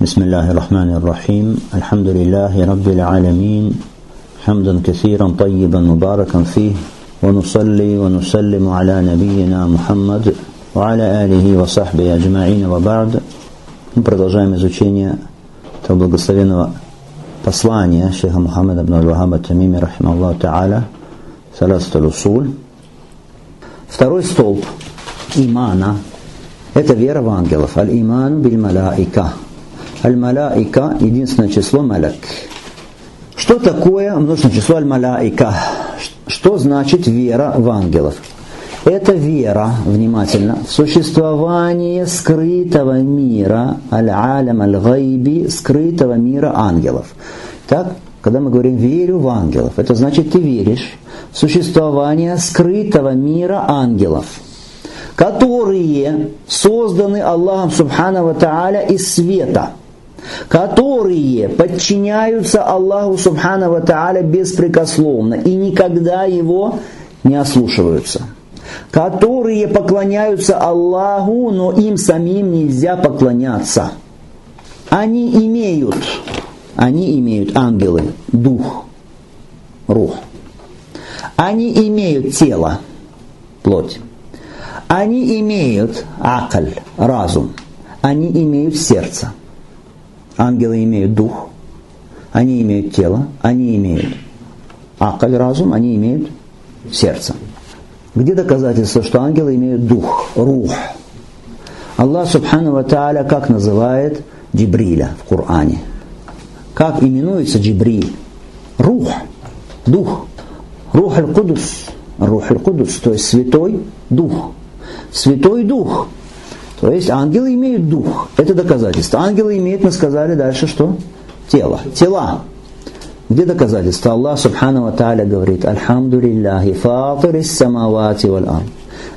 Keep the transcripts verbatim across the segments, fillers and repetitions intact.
بسم الله الرحمن الرحيم الحمد لله رب العالمين حمدا كثيرا طيبا مباركا فيه ونصلي ونسلم على نبينا محمد وعلى آله وصحبه أجمعين وبعد. Мы продолжаем изучение того благословенного послания шейха Мухаммада ибн аль-Ваххаба ат-Тамими рахимахуллаху та'аля саласатуль усуль. Второй столб имана – это вера в ангелов. Аль-иман биль-малаика. Аль-малаика – единственное число малак. Что такое множественное число аль-малаика? Что значит вера в ангелов? Это вера, внимательно, в существование скрытого мира, аль-алям аль-гайби, скрытого мира ангелов. Так, когда мы говорим «верю в ангелов», это значит ты веришь в существование скрытого мира ангелов, которые созданы Аллахом субханаху ва та'аля из света, которые подчиняются Аллаху субханаху ва та'аля беспрекословно и никогда его не ослушиваются, которые поклоняются Аллаху, но им самим нельзя поклоняться. Они имеют, они имеют ангелы, дух, рух. Они имеют тело, плоть. Они имеют акаль, разум. Они имеют сердце. Ангелы имеют дух. Они имеют тело. Они имеют акаль, разум. Они имеют сердце. Где доказательство, что ангелы имеют дух, рух? Аллах субхану ва тааля как называет Джибриля в Коране? Как именуется Джибриль? Рух, дух. Рух аль-Кудус. Рух аль-Кудус, то есть Святой Дух. Святой Дух. То есть ангелы имеют дух. Это доказательство. Ангелы имеют, мы сказали дальше, что? Тело. Тела. Где доказательство? Аллах субхану ва тааля говорит: «Альхамду лиллахи фатири ссамавати валь ард,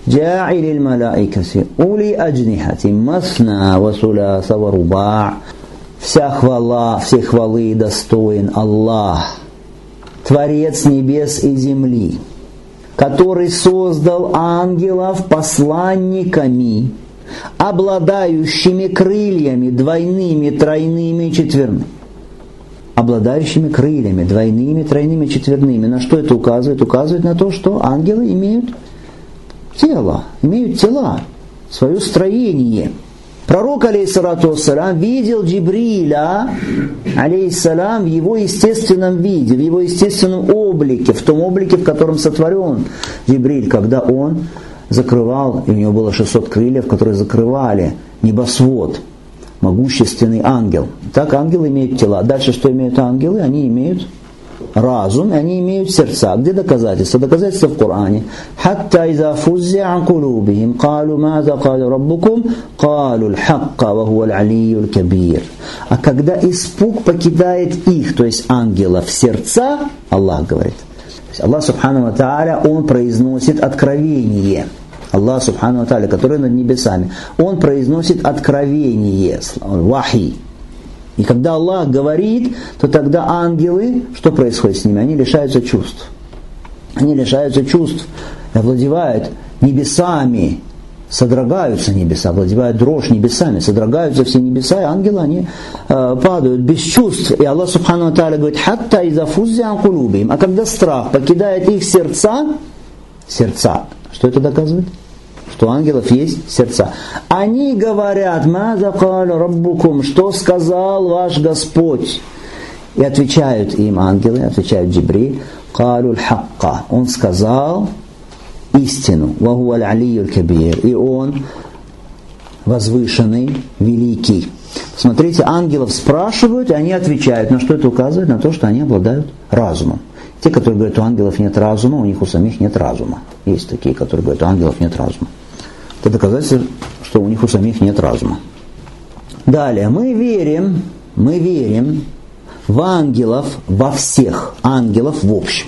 джа'или ль-малаикати ули аджнихати масна ва суляса ва руба». Вся хвала, все хвалы достоин Аллах, Творец небес и земли, который создал ангелов посланниками, обладающими крыльями двойными, тройными и четверными. Обладающими крыльями двойными, тройными и четверными. На что это указывает? Указывает на то, что ангелы имеют тело, имеют тела, свое строение. Пророк, алейхиссалату вассалям, видел Джибриля, алейхиссалям, в его естественном виде, в его естественном облике, в том облике, в котором сотворен Джибриль, когда он закрывал, и у него было шестьсот крыльев, которые закрывали небосвод, могущественный ангел. Так ангелы имеют тела. Дальше что имеют ангелы? Они имеют разум, они имеют сердца. Где доказательства? Доказательства в Коране. «Хатта иза фуззи ан кулубихим, калу маза калу раббукум, калу лхакка ва хуа л'алию л'кабир». А когда испуг покидает их, то есть ангелов, сердца, Аллах говорит. Аллах субхану ва тааля, Он произносит откровение. Аллах субхану ва тааля, который над небесами, Он произносит откровение, вахи. И когда Аллах говорит, то тогда ангелы, что происходит с ними? Они лишаются чувств. Они лишаются чувств, овладевают небесами, содрогаются небеса, овладевают дрожь небесами, содрогаются все небеса, и ангелы, они э, падают без чувств. И Аллах субхану ва тааля говорит: «Хатта иза фуззи ан кулубихим». А когда страх покидает их сердца, сердца, что это доказывает? Что у ангелов есть сердца. Они говорят: «Маза каля раббукум», что сказал ваш Господь? И отвечают им ангелы, отвечают Джибриль: «Калю ль-хакка», он сказал истину, «ва хуа ль-алию ль-кабир», и он возвышенный, великий. Смотрите, ангелов спрашивают, и они отвечают. На что это указывает? На то, что они обладают разумом. Те, которые говорят, у ангелов нет разума, у них у самих нет разума. Есть такие, которые говорят, у ангелов нет разума. Это доказательство, что у них у самих нет разума. Далее, мы верим, мы верим в ангелов, во всех ангелов в общем.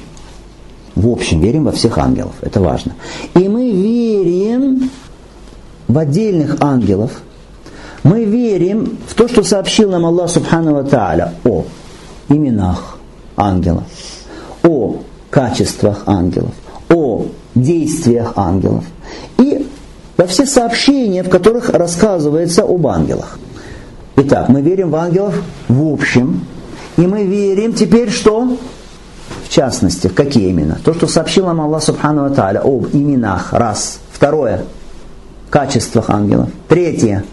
В общем верим во всех ангелов, это важно. И мы верим в отдельных ангелов. Мы верим в то, что сообщил нам Аллах субхану ва тааля о именах ангелов, о качествах ангелов, о действиях ангелов и во все сообщения, в которых рассказывается об ангелах. Итак, мы верим в ангелов в общем, и мы верим теперь, что в частности, в какие имена? То, что сообщил нам Аллах Субхану ва Тааля об именах, раз. Второе, качествах ангелов. Третье,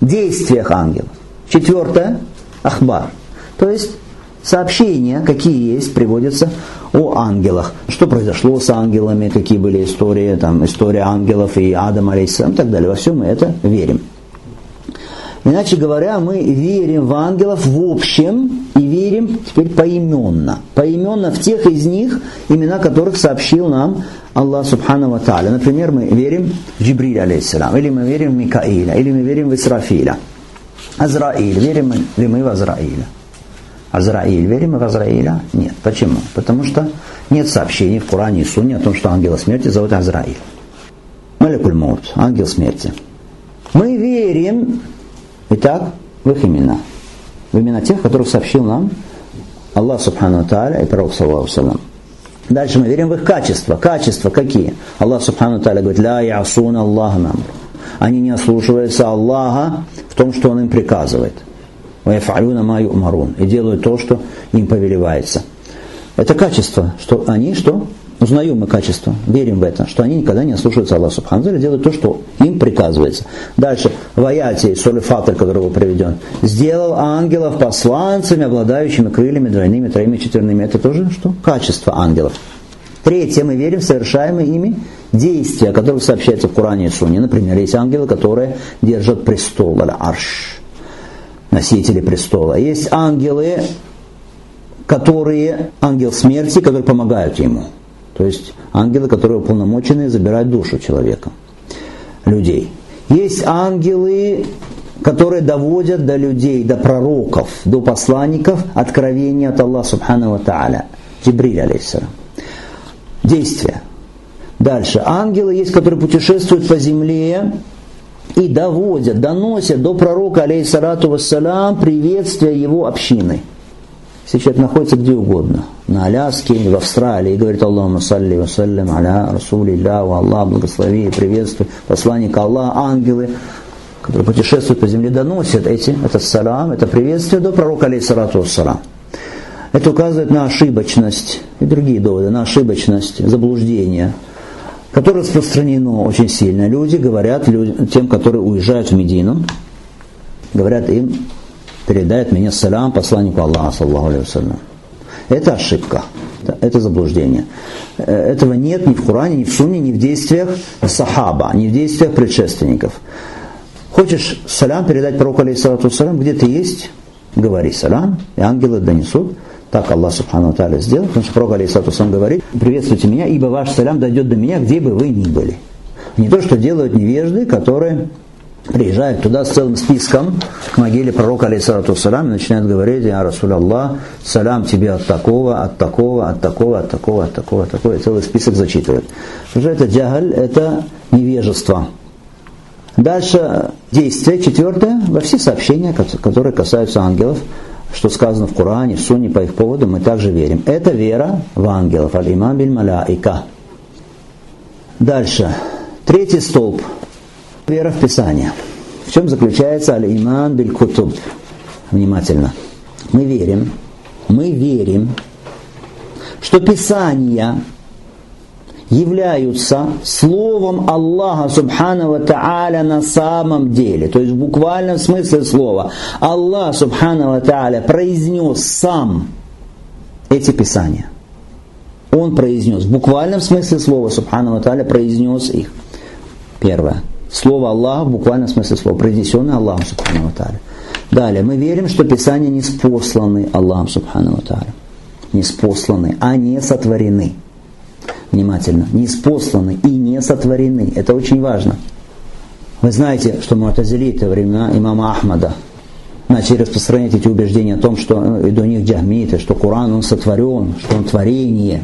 действиях ангелов. Четвертое, ахбар. То есть сообщения, какие есть, приводятся о ангелах. Что произошло с ангелами, какие были истории, там, история ангелов и Адама, алейхиссалям и так далее. Во всем мы это верим. Иначе говоря, мы верим в ангелов в общем и верим теперь поименно. Поименно в тех из них, имена которых сообщил нам Аллах Субхану ва Тааля. Например, мы верим в Джибриля, алейхиссалям, или мы верим в Микаиля, или мы верим в Исрафиля. Азраиль. Верим ли мы в Азраиля? Азраиль. Верим мы в Азраиля? Нет. Почему? Потому что нет сообщений в Коране и Сунне о том, что ангела смерти зовут Азраиль. Малекуль Маут. Ангел смерти. Мы верим, итак, в их имена. В имена тех, которых сообщил нам Аллах Субхану ва Тааля и Пророк саллаллаху алейхи ва саллям. Дальше мы верим в их качества. Качества какие? Аллах Субхану ва Тааля говорит: «Ла я'суна Аллаха ма амру». Они не ослушиваются Аллаха в том, что Он им приказывает. «Ва яф'алюна ма ю'марун». И делают то, что им повелевается. Это качество. Что они что? Узнаем мы качество, верим в это, что они никогда не ослушаются Аллаха Субхану ва Тааля, делают то, что им приказывается. Дальше, в аяте, суре Фатр, который был приведен, сделал ангелов посланцами, обладающими крыльями, двойными, тройными, четверными. Это тоже что? Качество ангелов. Третье, мы верим в совершаемые ими действия, о которых сообщается в Коране и Сунне. Например, есть ангелы, которые держат престол, аль-арш, носители престола. Есть ангелы, которые, ангел смерти, которые помогают ему. То есть ангелы, которые уполномочены забирать душу человека, людей. Есть ангелы, которые доводят до людей, до пророков, до посланников откровения от Аллаха Субхану ва Тааля. Джибриль, алейхиссалям. Действия. Дальше. Ангелы есть, которые путешествуют по земле и доводят, доносят до пророка, алейхиссалату вассалям, приветствие его общины. Если человек находится где угодно, на Аляске или в Австралии, и говорит: «Аллахумма салли ва саллям аля расулилля, ва Аллах, благослови и приветствуй посланника Аллаха». Ангелы, которые путешествуют по земле, доносят эти, это салам, это приветствие до пророка, алейхиссалату вассалям. Это указывает на ошибочность и другие доводы, на ошибочность, заблуждение, которое распространено очень сильно. Люди говорят людям, тем, которые уезжают в Медину, говорят им: «Передает меня салям посланнику Аллаха, саллаллаху алейхи ва саллям». Это ошибка, это заблуждение. Этого нет ни в Коране, ни в Сунне, ни в действиях сахаба, ни в действиях предшественников. Хочешь салям передать пророку, алейхиссалату вассалям, где ты есть, говори салям, и ангелы донесут. Так Аллах Субхану ва Тааля сделал, потому что пророк, алейхиссалату вассалям, говорит: «Приветствуйте меня, ибо ваш салям дойдет до меня, где бы вы ни были». Не то, что делают невежды, которые приезжают туда с целым списком к могиле пророка, алейхиссалату вассалям, и начинают говорить: «Я Расуль Аллах, салям тебе от такого, от такого, от такого, от такого, от такого, от такого». И целый список зачитывают. Уже это джагаль, это невежество. Дальше действие четвертое. Во все сообщения, которые касаются ангелов, что сказано в Коране, в Сунне по их поводу, мы также верим. Это вера в ангелов. Аль-иман биль маляика. Дальше. Третий столб. Вера в Писание. В чем заключается аль-иман биль-кутуб? Внимательно. Мы верим, мы верим, что Писания являются словом Аллаха Субхану ва Тааля на самом деле. То есть в буквальном смысле слова. Аллах Субхану ва Тааля произнес сам эти Писания. Он произнес. В буквальном смысле слова Субхану ва Тааля произнес их. Первое. Слово Аллаха, в буквальном смысле слова, произнесенное Аллахом Субхану ва Тааля. Далее, мы верим, что Писания не спосланы Аллахом Субхану ва Тааля. Не спосланы, а не сотворены. Внимательно. Не спосланы и не сотворены. Это очень важно. Вы знаете, что муатазилиты во времена имама Ахмада начали распространять эти убеждения о том, что и до них джахмиты, что Коран он сотворен, что он творение.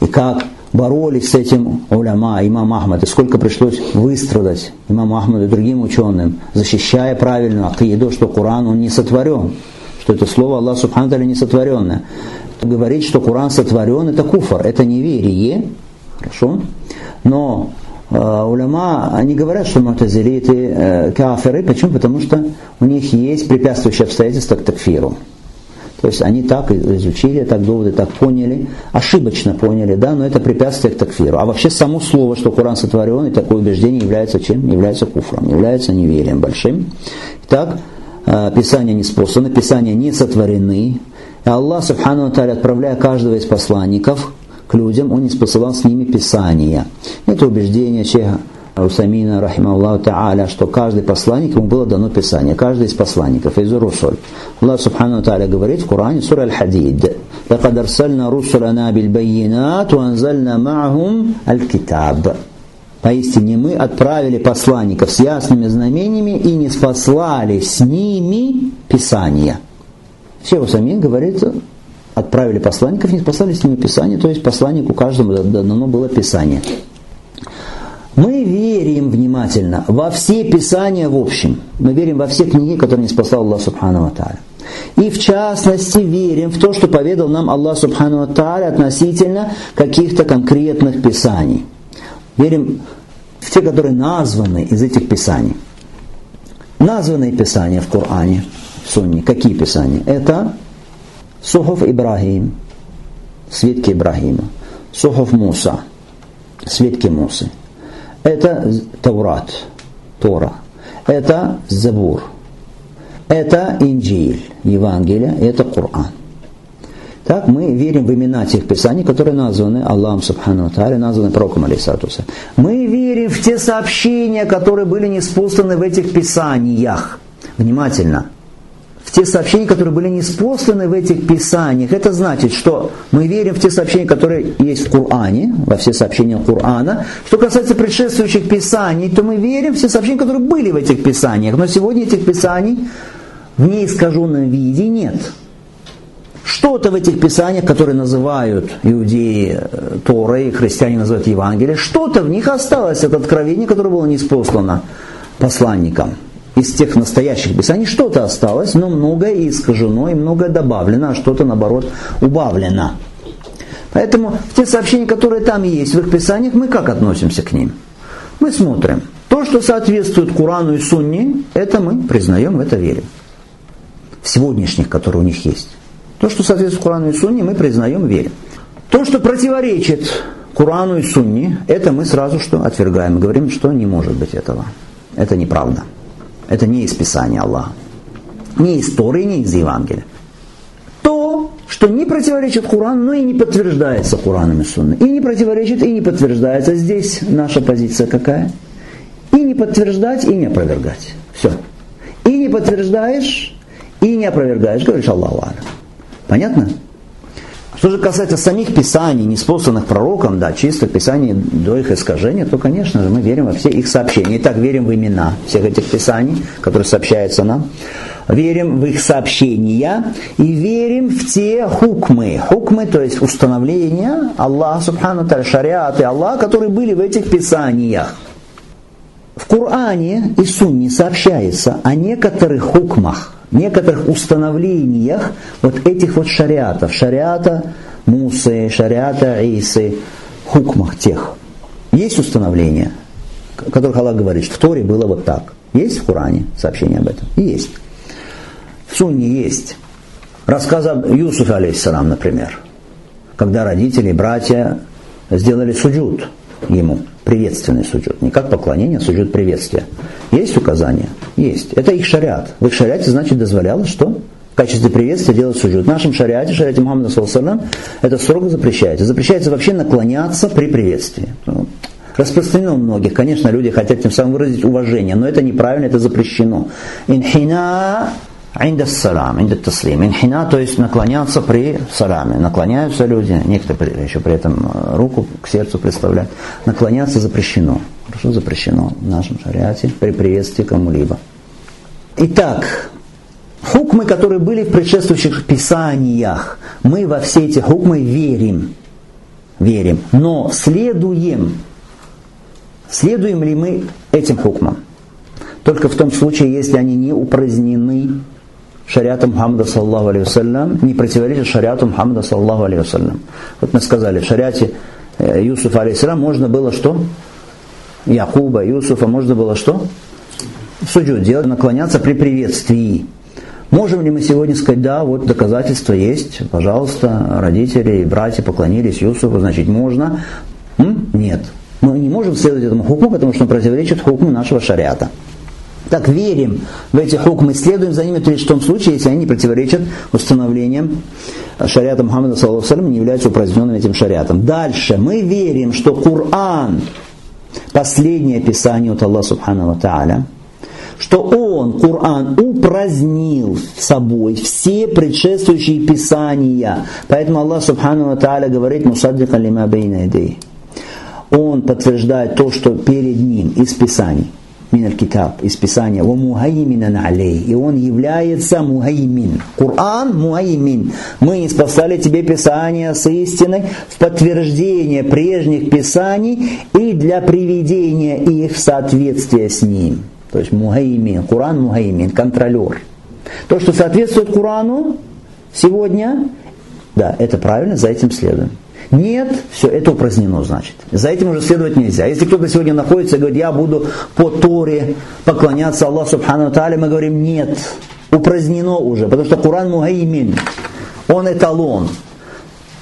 И как боролись с этим уляма, имам Ахмад, и сколько пришлось выстрадать имаму Ахмаду и другим ученым, защищая правильную акиду, что Коран он не сотворен, что это слово Аллах Субхану ва Тааля не сотворенное. Говорить, что Коран сотворен, это куфр, это неверие, хорошо, но Уляма, они говорят, что мутазилиты кафиры. Почему? Потому что у них есть препятствующие обстоятельства к такфиру. То есть они так изучили, так доводы, так поняли, ошибочно поняли, да, но это препятствие к такфиру. А вообще само слово, что Коран сотворен, и такое убеждение является чем? Является куфром, является неверием большим. Итак, Писания не спосланы, Писания не сотворены. И Аллах, субхану ва тааля, отправляя каждого из посланников к людям, Он не спосылал с ними Писания. Это убеждение шейха Усаймина, рахима Аллаху тааля, что каждый посланник, ему было дано Писание, каждый из посланников, из русуль. Аллах, субхану ва тааля, говорит в Коране, сура Аль-Хадид: «Лакад арсальна русулана биль-байинат, ва анзальна ма'ахум аль-китаб». Поистине мы отправили посланников с ясными знамениями и не спослали с ними Писание. Шейх Усаймин говорит, отправили посланников, не спослали с ними Писание, то есть посланнику каждому дано было Писание. Мы верим внимательно во все Писания в общем. Мы верим во все книги, которые не спасал Аллах субхану ва тааля. И в частности верим в то, что поведал нам Аллах субхану ва тааля относительно каких-то конкретных Писаний. Верим в те, которые названы из этих Писаний. Названные Писания в Коране, в Сунне. Какие Писания? Это Сухуф Ибрахим, свитки Ибрахима. Сухуф Муса, свитки Мусы. Это Таурат, Тора. Это Забур. Это Инджиль, Евангелие. Это Коран. Так мы верим в имена тех Писаний, которые названы Аллахом субхану ва тааля, названы пророком алейхиссалату ва салям. Мы верим в те сообщения, которые были ниспосланы в этих Писаниях. Внимательно. В те сообщения, которые были ниспосланы в этих Писаниях. Это значит, что мы верим в те сообщения, которые есть в Коране, во все сообщения Корана. Что касается предшествующих Писаний, то мы верим в те сообщения, которые были в этих Писаниях. Но сегодня этих Писаний в неискаженном виде нет. Что-то в этих Писаниях, которые называют иудеи Торой, христиане называют Евангелие, что-то в них осталось от откровения, которое было ниспослано посланникам. Из тех настоящих Писаний что-то осталось, но многое искажено и многое добавлено, а что-то, наоборот, убавлено. Поэтому те сообщения, которые там есть в их Писаниях, мы как относимся к ним? Мы смотрим. То, что соответствует Корану и Сунне, это мы признаем, в это верим. В сегодняшних, которые у них есть. То, что соответствует Корану и Сунне, мы признаем, верим. То, что противоречит Корану и Сунне, это мы сразу что отвергаем. Говорим, что не может быть этого. Это неправда. Это не из Писания Аллаха. Не из Торы, не из Евангелия. То, что не противоречит Корану, но и не подтверждается Кораном и Сунной. И не противоречит, и не подтверждается. Здесь наша позиция какая? И не подтверждать, и не опровергать. Все. И не подтверждаешь, и не опровергаешь. Говоришь Аллаху а'алям. Понятно? Что же касается самих Писаний, неспосланных пророком, да, чисто Писаний до их искажения, то, конечно же, мы верим во все их сообщения. Итак, верим в имена всех этих Писаний, которые сообщаются нам. Верим в их сообщения и верим в те хукмы. Хукмы, то есть установления Аллаха, субхану ва тааля, шариаты Аллаха, которые были в этих Писаниях. В Коране и Сунне сообщается о некоторых хукмах, некоторых установлениях вот этих вот шариатов, шариата Мусы, шариата Исы, хукмах тех. Есть установления, о которых Аллах говорит, что в Торе было вот так. Есть в Коране сообщение об этом? Есть. В Сунне есть. Рассказ об Юсуфе, алейхиссалам, например, когда родители, братья сделали суджуд ему, приветственный суджуд, не как поклонение, а суджуд приветствия. Есть указания? Есть. Это их шариат. В их шариате, значит, дозволялось, что в качестве приветствия делать суджуд. В нашем шариате, шариате Мухаммада саллаллаху алейхи ва саллям, это строго запрещается. Запрещается вообще наклоняться при приветствии. Распространено у многих. Конечно, люди хотят тем самым выразить уважение, но это неправильно, это запрещено. Инхина инда салам, инда таслим. Инхина, то есть наклоняться при саламе. Наклоняются люди, некоторые еще при этом руку к сердцу представляют. Наклоняться запрещено. Что запрещено в нашем шариате при приветствии кому-либо. Итак, хукмы, которые были в предшествующих Писаниях, мы во все эти хукмы верим. Верим. Но следуем. Следуем ли мы этим хукмам? Только в том случае, если они не упразднены шариатом Мухаммада саллаллаху алейхи ва саллям, не противоречат шариату Мухаммада саллаллаху алейхи ва саллям. Вот мы сказали, в шариате Юсуфа алейхиссалям можно было что? Якуба, Юсуфа можно было что? Суджуд делать, наклоняться при приветствии. Можем ли мы сегодня сказать, да, вот доказательства есть, пожалуйста, родители и братья поклонились Юсуфу, значит можно? М? Нет. Мы не можем следовать этому хукму, потому что он противоречит хукму нашего шариата. Так верим в эти хукмы, следуем за ними лишь в том случае, если они не противоречат установлениям шариата Мухаммада, саллаллаху алейхи ва саллям, не являются упраздненным этим шариатом. Дальше мы верим, что Коран – последнее писание от Аллаха субханаху ва тааля, что он, Коран, упразднил собой все предшествующие писания. Поэтому Аллах субханаху ва тааля говорит: «Мусаддика лима бейна ядейхи». Он подтверждает то, что перед ним из Писаний, миналь китаб, из Писания, «Ва мухайминан алей», и он является мухаймин. Коран мухаймин. Мы не спасали тебе Писания с истиной в подтверждение прежних Писаний и для приведения их в соответствие с ним. То есть мухаймин, Коран мухаймин, контролер. То, что соответствует Корану сегодня, да, это правильно, за этим следуем. Нет, все, это упразднено, значит. За этим уже следовать нельзя. Если кто-то сегодня находится и говорит, я буду по Торе поклоняться Аллаху субханаху ва тааля, мы говорим, нет, упразднено уже, потому что Коран мухаймин, он эталон.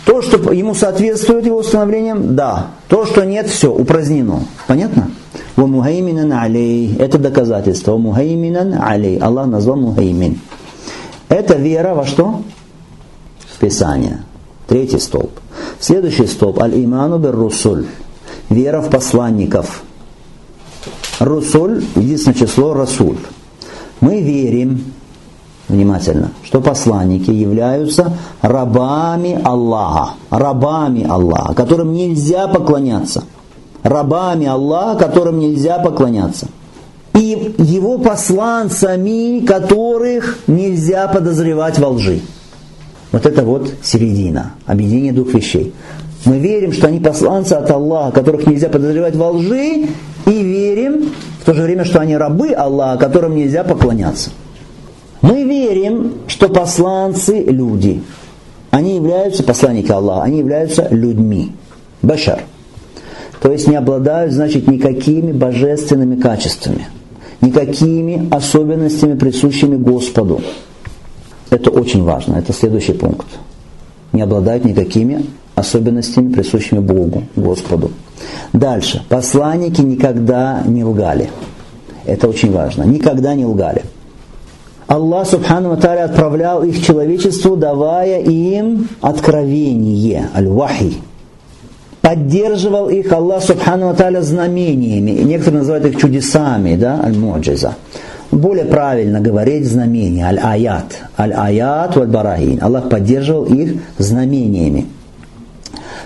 То, что ему соответствует его установлениям, да. То, что нет, все, упразднено. Понятно? «Ва мухайминан алей» – это доказательство. «Ва мухайминан алей» – Аллах назвал мухаймин. Это вера во что? В Писание. Третий столб. Следующий столб. Аль-иману бир-русуль. Вера в посланников. Русуль, единственное число расуль. Мы верим, внимательно, что посланники являются рабами Аллаха. Рабами Аллаха, которым нельзя поклоняться. Рабами Аллаха, которым нельзя поклоняться. И его посланцами, которых нельзя подозревать во лжи. Вот это вот середина, объединение двух вещей. Мы верим, что они посланцы от Аллаха, которых нельзя подозревать во лжи, и верим в то же время, что они рабы Аллаха, которым нельзя поклоняться. Мы верим, что посланцы люди. Они являются, посланники Аллаха, они являются людьми. Башар. То есть не обладают, значит, никакими божественными качествами, никакими особенностями, присущими Господу. Это очень важно, это следующий пункт. Не обладают никакими особенностями, присущими Богу, Господу. Дальше. Посланники никогда не лгали. Это очень важно. Никогда не лгали. Аллах субханаху ва тааля отправлял их человечеству, давая им откровение, аль-вахи. Поддерживал их Аллах субханаху ва тааля знамениями. Некоторые называют их чудесами, да, аль-муджиза. Более правильно говорить знамения, аль-аят, аль-аят валь-барахин. Аллах поддерживал их знамениями.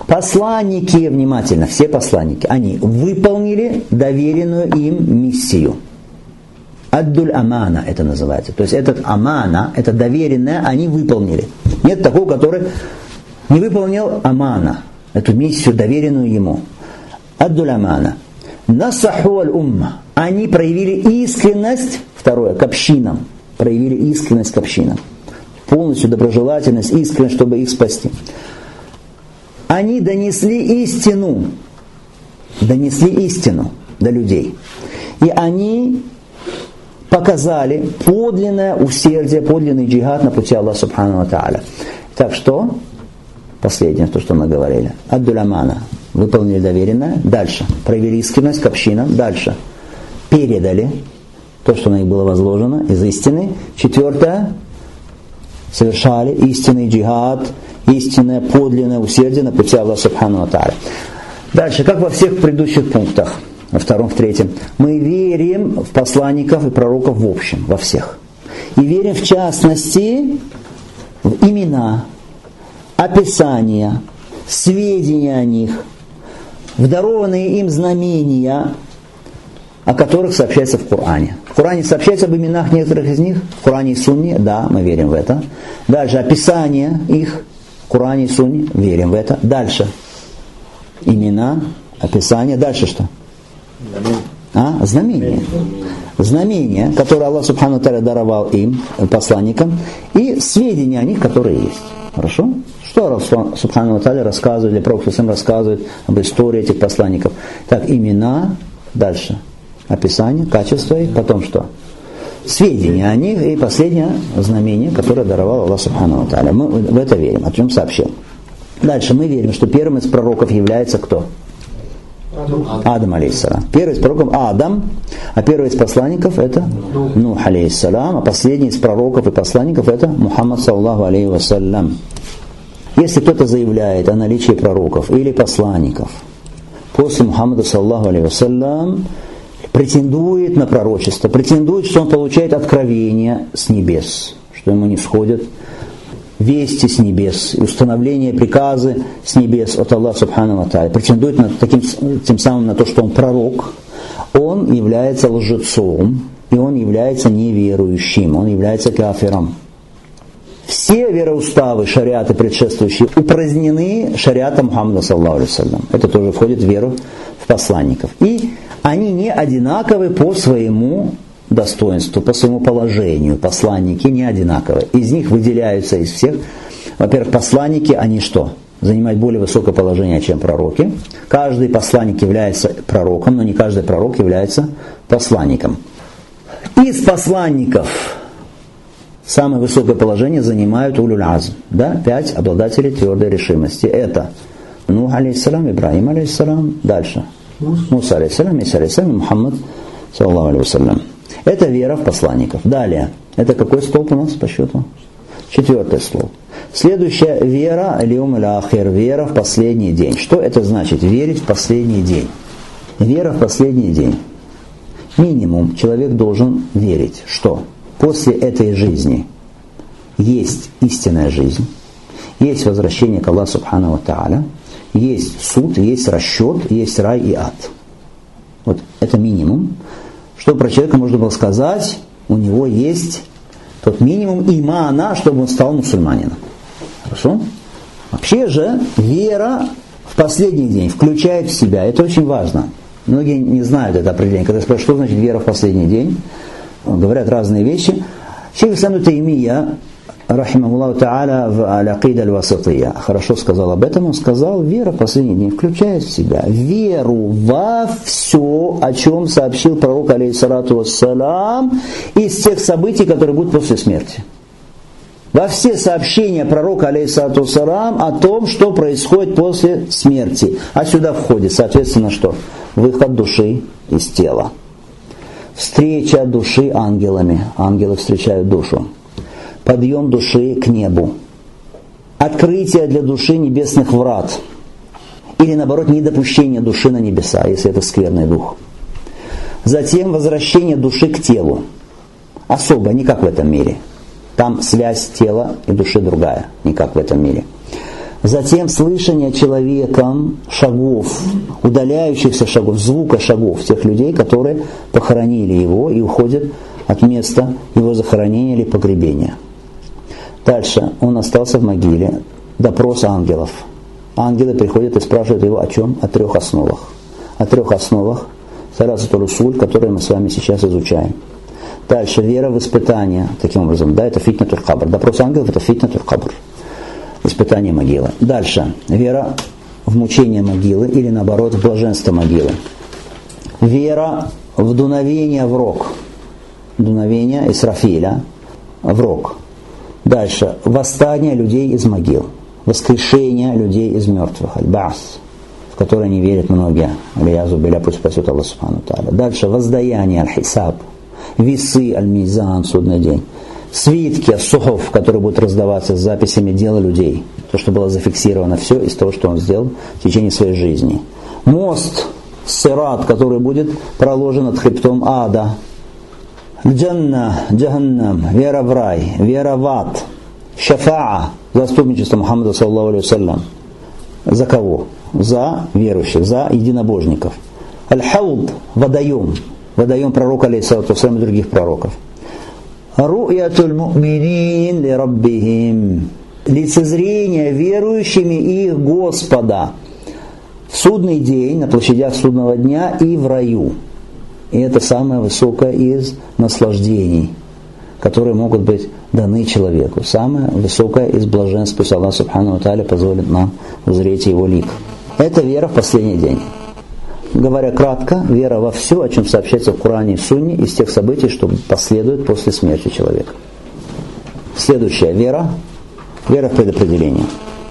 Посланники, внимательно, все посланники, они выполнили доверенную им миссию. Аддуль амана это называется. То есть этот амана, это доверенное, они выполнили. Нет такого, который не выполнил амана, эту миссию, доверенную ему. Аддуль амана. Насаху аль-умма. Они проявили искренность, второе, к общинам. Проявили искренность к общинам. Полностью доброжелательность, искренность, чтобы их спасти. Они донесли истину. Донесли истину до людей. И они показали подлинное усердие, подлинный джихад на пути Аллаха субханаху ва тааля. Так что, последнее, то, что мы говорили. Аддуль-амана. Выполнили доверенное. Дальше. Проявили искренность к общинам. Дальше. Передали то, что на них было возложено из истины. Четвертое. Совершали истинный джихад, истинное подлинное усердие на пути Аллаха субханаху ва тааля. Дальше, как во всех предыдущих пунктах, во втором, в третьем, мы верим в посланников и пророков в общем, во всех. И верим в частности в имена, описания, сведения о них, в дарованные им знамения, о которых сообщается в Коране. В Коране сообщается об именах некоторых из них, в Коране и Сунне, да, мы верим в это. Дальше описание их, в Коране и Сунне, верим в это. Дальше имена, описание, дальше что? А, знамения. Знамения, которые Аллах субханаху ва тааля даровал им, посланникам, и сведения о них, которые есть. Хорошо? Что Аллах субханаху ва тааля рассказывает, или Пророк рассказывает об истории этих посланников? Так, имена, Дальше. Описание, качество их, потом что? Сведения о них и последнее знамение, которое даровал Аллах Субхану Тааля. Мы в это верим, о чем сообщил. Дальше мы верим, что первым из пророков является кто? Адам, Адам алейхиссалам. Первый из пророков Адам, а первый из посланников это Нух алейхиссалам, а последний из пророков и посланников это Мухаммад саллаллаху алейхи вассалям. Если кто-то заявляет о наличии пророков или посланников после Мухаммада саллаллаху алейхи вассалям, претендует на пророчество, претендует, что он получает откровения с небес, что ему не сходят вести с небес, установление приказы с небес от Аллаха Субхану ва Тааля, претендует на, таким, тем самым на то, что он пророк, он является лжецом, и он является неверующим, он является кафиром. Все вероуставы, шариаты предшествующие, упразднены шариатом Мухаммада саллаллаху алейхи вассалям. Это тоже входит в веру в посланников. И они не одинаковы по своему достоинству, по своему положению. Посланники не одинаковы. Из них выделяются из всех. Во-первых, посланники, они что? Занимают более высокое положение, чем пророки. Каждый посланник является пророком, но не каждый пророк является посланником. Из посланников самое высокое положение занимают улюль-азм, да, пять обладателей твердой решимости. Это Нух алейхиссалам, Ибрахим алейхиссалам, дальше Муса алейхиссалам, Иса алейхиссалам, Мухаммад саллаллаху алейхи вассалям. Это вера в посланников. Далее, это какой столб у нас по счету? Четвертый столб. Следующая вера, аль-йаум аль-ахир, вера в последний день. Что это значит? Верить в последний день. Вера в последний день. Минимум человек должен верить, что после этой жизни есть истинная жизнь, есть возвращение к Аллаху Субхану ва Тааля, есть суд, есть расчет, есть рай и ад. Вот это минимум. Чтобы про человека можно было сказать, у него есть тот минимум имана, чтобы он стал мусульманином. Хорошо? Вообще же вера в последний день включает в себя, это очень важно. Многие не знают это определение. Когда спрашивают, что значит вера в последний день, говорят разные вещи. Шейх Ибн Таймия, рахимахуллаху та'аля, в аль-акид аль-васатия хорошо сказал об этом. Он сказал, вера в последний день включает в себя веру во все, о чем сообщил пророк, алейхиссалату вассалям, из тех событий, которые будут после смерти. Во все сообщения пророка, алейхиссалату вассалям, о том, что происходит после смерти. А сюда входит, соответственно, что? Выход души из тела. Встреча души ангелами. Ангелы встречают душу. Подъем души к небу. Открытие для души небесных врат. Или наоборот, недопущение души на небеса, если это скверный дух. Затем возвращение души к телу. Особо, не как в этом мире. Там связь тела и души другая, не как в этом мире. Затем слышание человеком шагов, удаляющихся шагов, звука шагов тех людей, которые похоронили его и уходят от места его захоронения или погребения. Дальше он остался в могиле. Допрос ангелов. Ангелы приходят и спрашивают его о чем? О трех основах. О трех основах Саласатуль Усуль, которые мы с вами сейчас изучаем. Дальше вера в испытание. Таким образом, да, это фитнатуль кабр. Допрос ангелов это фитнатуль кабр. Испытание могилы. Дальше. Вера в мучение могилы или наоборот в блаженство могилы. Вера в дуновение в рог. Дуновение Исрафиля в рог. Дальше. Восстание людей из могил. Воскрешение людей из мертвых. Аль-Баас. В которое не верят многие. Аль-Язу Биля, пусть спасет Аллах Субхану Тааля. Дальше. Воздаяние. Аль-Хисаб. Весы. Аль-Мизан. Судный день. Свитки, сухов, которые будут раздаваться с записями дела людей. То, что было зафиксировано все из того, что он сделал в течение своей жизни. Мост, сират, который будет проложен над хребтом ада. Джанна, джаханнам, вера в рай, вера в ад. Шафаа, заступничество Мухаммада саллаллаху алейхи вассалям. За кого? За верующих, за единобожников. Аль-Хауд, водоем. Водоем пророка алейхиссалату вассалям и других пророков. Ру'ятуль му'минин ли раббихим. Лицезрение верующими их Господа. В судный день, на площадях судного дня и в раю. И это самое высокое из наслаждений, которые могут быть даны человеку. Самое высокое из блаженств, пусть Аллах Субхану ва Тааля позволит нам узреть его лик. Это вера в последний день. говоря кратко, вера во все, о чем сообщается в Коране и в Сунне, из тех событий, что последует после смерти человека. Следующая вера. Вера в предопределение.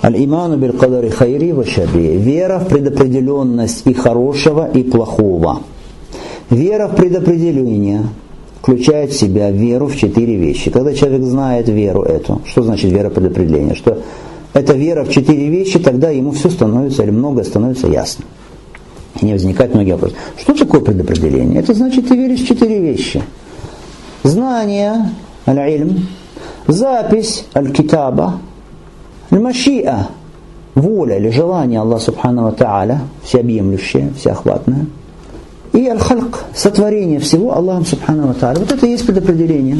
Аль-иману биль-кадари хайри ва шарри. Вера в предопределенность и хорошего, и плохого. Вера в предопределение включает в себя веру в четыре вещи. Когда человек знает веру эту, что значит вера в предопределение? Что эта вера в четыре вещи, тогда ему все становится, или многое становится ясно. И не возникает многие вопросы. Что такое предопределение? Это значит, ты веришь в четыре вещи. Знание, аль-ильм, запись, аль-китаба, аль-машиа, воля или желание Аллаха Субхану ва Тааля, всеобъемлющее, всеохватное, и аль-хальк, сотворение всего Аллахом Субхану ва Тааля. Вот это и есть предопределение.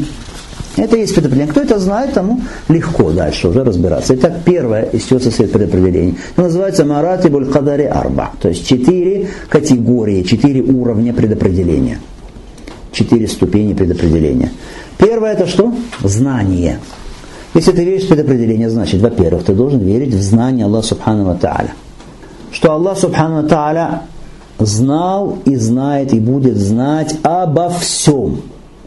Это и есть предопределение. Кто это знает, тому легко дальше уже разбираться. Итак, первое из чего состоит предопределение. Это называется маратибуль кадари арба. То есть четыре категории, четыре уровня предопределения. Четыре ступени предопределения. Первое это что? Знание. Если ты веришь в предопределение, значит, во-первых, ты должен верить в знание Аллаха Субхану ва Тааля. Что Аллах Субхану ва Тааля знал и знает и будет знать обо всем.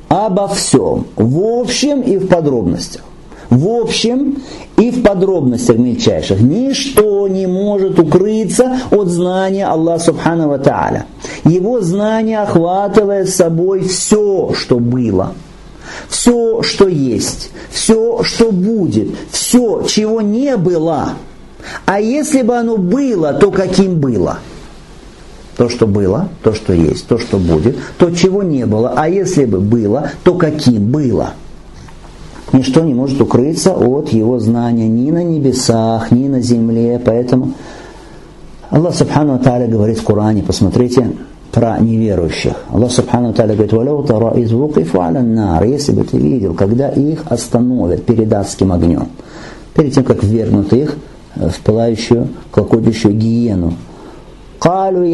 Обо всем, в общем и в подробностях. В общем и в подробностях мельчайших. Ничто не может укрыться от знания Аллаха Субхану ва Тааля. Его знание охватывает собой все, что было. Все, что есть. Все, что будет. Все, чего не было. А если бы оно было, то каким было? То, что было, то, что есть, то, что будет, то, чего не было. А если бы было, то каким было? Ничто не может укрыться от его знания ни на небесах, ни на земле. Поэтому Аллах Субхану ва Тааля говорит в Коране, посмотрите, про неверующих. Аллах Субхану ва Тааля говорит: «Валяу тара из вукифу аля нар», если бы ты видел, когда их остановят перед адским огнем, перед тем, как ввергнут их в пылающую, клокочущую гиену. Они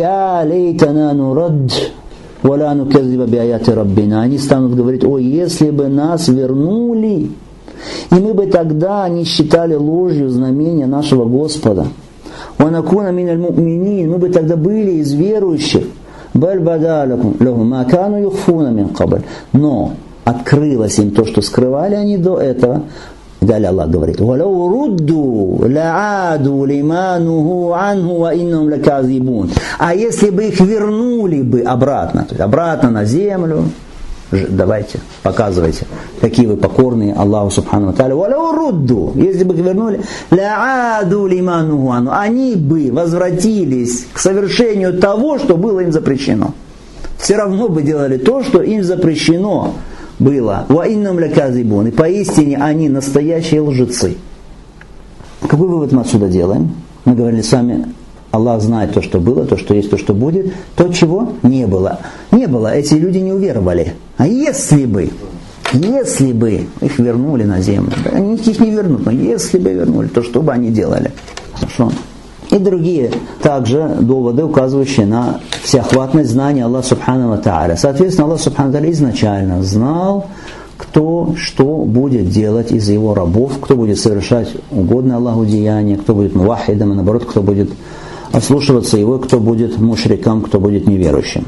станут говорить: «О, если бы нас вернули, и мы бы тогда не считали ложью знамения нашего Господа. Мы бы тогда были из верующих». Но открылось им то, что скрывали они до этого. Далее Аллах говорит: «Валяу рудду лааду лимануху анху ва иннум лаказибун». А если бы их вернули бы обратно, то есть обратно на землю, давайте, показывайте, какие вы покорные Аллаху Субхану ва Тааля. «Валяу рудду», если бы их вернули, «лааду лимануху анху», они бы возвратились к совершению того, что было им запрещено. Все равно бы делали то, что им запрещено было. И поистине они настоящие лжецы. Какой вывод мы отсюда делаем? Мы говорили с вами, Аллах знает то, что было, то, что есть, то, что будет, то, чего не было. Не было, эти люди не уверовали. А если бы, если бы их вернули на землю, они их не вернут, но если бы вернули, то что бы они делали? Хорошо. И другие также доводы, указывающие на всеохватность знания Аллаха Субхану ва Тааля. Соответственно, Аллах Субхану ва Тааля изначально знал, кто что будет делать из его рабов, кто будет совершать угодное Аллаху деяние, кто будет мувахидом, и наоборот, кто будет ослушиваться его, кто будет мушриком, кто будет неверующим.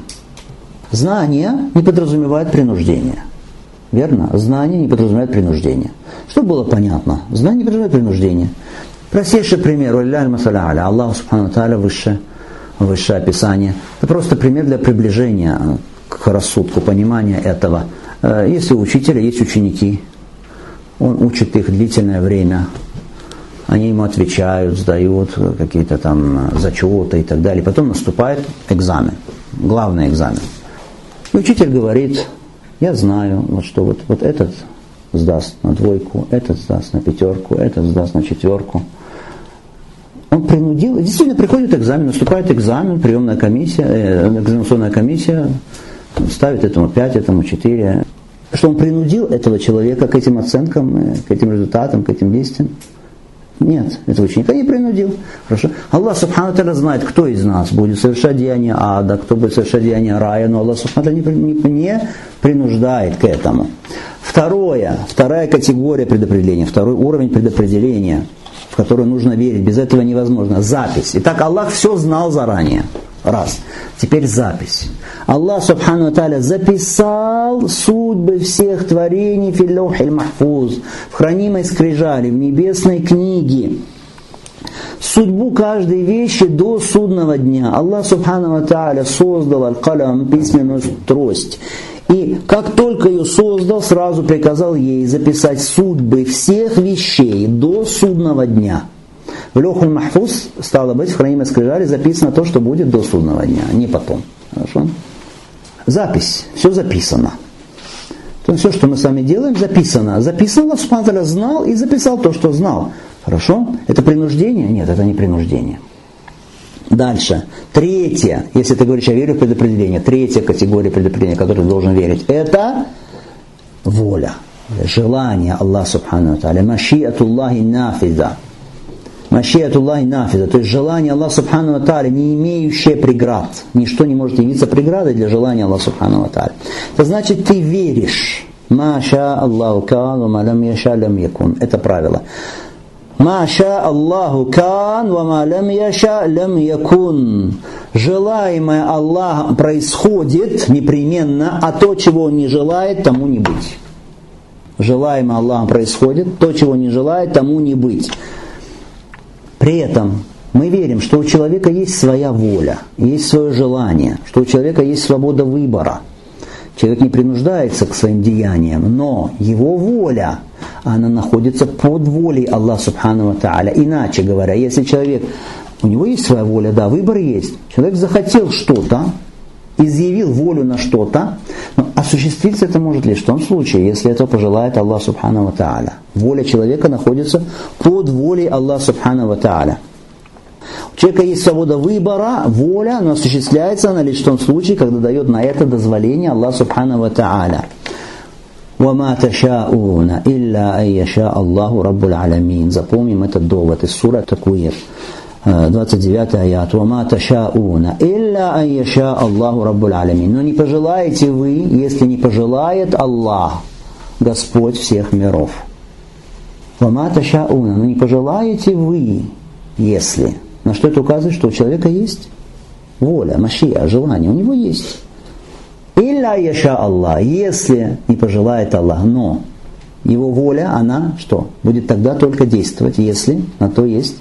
Знание не подразумевает принуждение. Верно? Знание не подразумевает принуждение. Чтобы было понятно, знание не подразумевает принуждение. Простейший пример. Аллаху Субхану ва Тааля высшее, высшее описание. Это просто пример для приближения к рассудку, понимания этого. Если у учителя есть ученики, он учит их длительное время, они ему отвечают, сдают какие-то там зачеты и так далее. Потом наступает экзамен, главный экзамен. И учитель говорит: я знаю, вот что вот, вот этот сдаст на двойку, этот сдаст на пятерку, этот сдаст на четверку. Он принудил, действительно приходит экзамен, наступает экзамен, приемная комиссия, э, экзаменационная комиссия ставит этому пять, этому четыре. Что он принудил этого человека к этим оценкам, к этим результатам, к этим действиям? Нет, этого ученика не принудил. Хорошо. Аллах Субхану ва Тааля знает, кто из нас будет совершать деяние ада, кто будет совершать деяние рая, но Аллах Субхану ва Тааля не, не, не принуждает к этому. Второе, вторая категория предопределения, второй уровень предопределения, в который нужно верить, без этого невозможно. Запись. Итак, Аллах все знал заранее. Раз. Теперь запись. Аллах Субхану Тааля записал судьбы всех творений фи лаухи аль-махфуз, в хранимой скрижали, в небесной книге. Судьбу каждой вещи до судного дня. Аллах Субхану Тааля создал аль-калям, письменную трость. И как только ее создал, сразу приказал ей записать судьбы всех вещей до судного дня. В лаухи аль-махфуз, стало быть, в хранимой скрижали записано то, что будет до судного дня, не потом. Хорошо? Запись. Все записано. То есть все, что мы с вами делаем, записано. Записано, Аллах Субхану Тааля знал и записал то, что знал. Хорошо? Это принуждение? Нет, это не принуждение. Дальше. Третья, если ты говоришь, я верю в предопределение, третья категория предопределения, которой ты должен верить, это воля, желание Аллаха Субхану Тааля. Машиатуллахи нафиза. Машиатуллахи нафиза. То есть желание Аллаха Субхану Тааля, не имеющее преград. Ничто не может явиться преградой для желания Аллаха Субхану Тааля. Это значит, ты веришь. Маша Аллаху каану, малям яша лям якун. Это правило. «Ма ша Аллаху кан, ва ма лям яша лям якун». Желаемое Аллахом происходит непременно, а то, чего Он не желает, тому не быть. Желаемое Аллахом происходит, то, чего не желает, тому не быть. При этом мы верим, что у человека есть своя воля, есть свое желание, что у человека есть свобода выбора. Человек не принуждается к своим деяниям, но его воля, она находится под волей Аллаха Субхану ва Тааля. Иначе говоря, если человек, у него есть своя воля, да, выбор есть. Человек захотел что-то, изъявил волю на что-то, но осуществиться это может лишь в том случае, если этого пожелает Аллах Субхану ва Тааля. Воля человека находится под волей Аллаха Субхану ва Тааля. У человека есть свобода выбора, воля, но осуществляется она лишь в том случае, когда дает на это дозволение Аллах Субхану ва Тааля. «Вама таша'уна илля айяша Аллаху раббуль алямин». Запомним этот довод из сура Такуир, двадцать девятый аят. «Вама таша'уна илля айяша Аллаху раббуль алямин». Но не пожелаете вы, если не пожелает Аллах, Господь всех миров. «Вама таша'уна». Но не пожелаете вы, если... На что это указывает? Что у человека есть воля, машия, желание. У него есть. «Илля яша Аллах», если не пожелает Аллах. Но его воля, она что? Будет тогда только действовать, если на то есть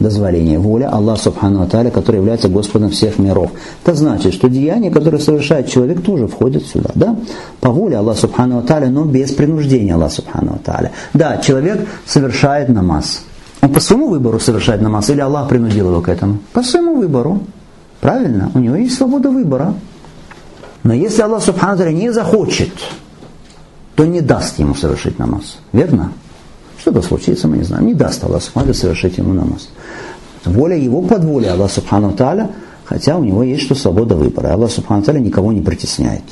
дозволение. Воля Аллаха Субхану ва Тааля, который является Господом всех миров. Это значит, что деяния, которые совершает человек, тоже входят сюда. Да? По воле Аллаха Субхану ва Тааля, но без принуждения Аллаха Субхану ва Тааля. Да, человек совершает намаз. Он по своему выбору совершает намаз, или Аллах принудил его к этому? По своему выбору. Правильно? У него есть свобода выбора. Но если Аллах Субхану Тааля не захочет, то не даст ему совершить намаз. Верно? Что-то случится, мы не знаем. Не даст Аллах Субхану Тааля совершить ему намаз. Воля его под волей Аллаха Субхану Тааля, хотя у него есть что свобода выбора. Аллах Субхану Тааля никого не притесняет.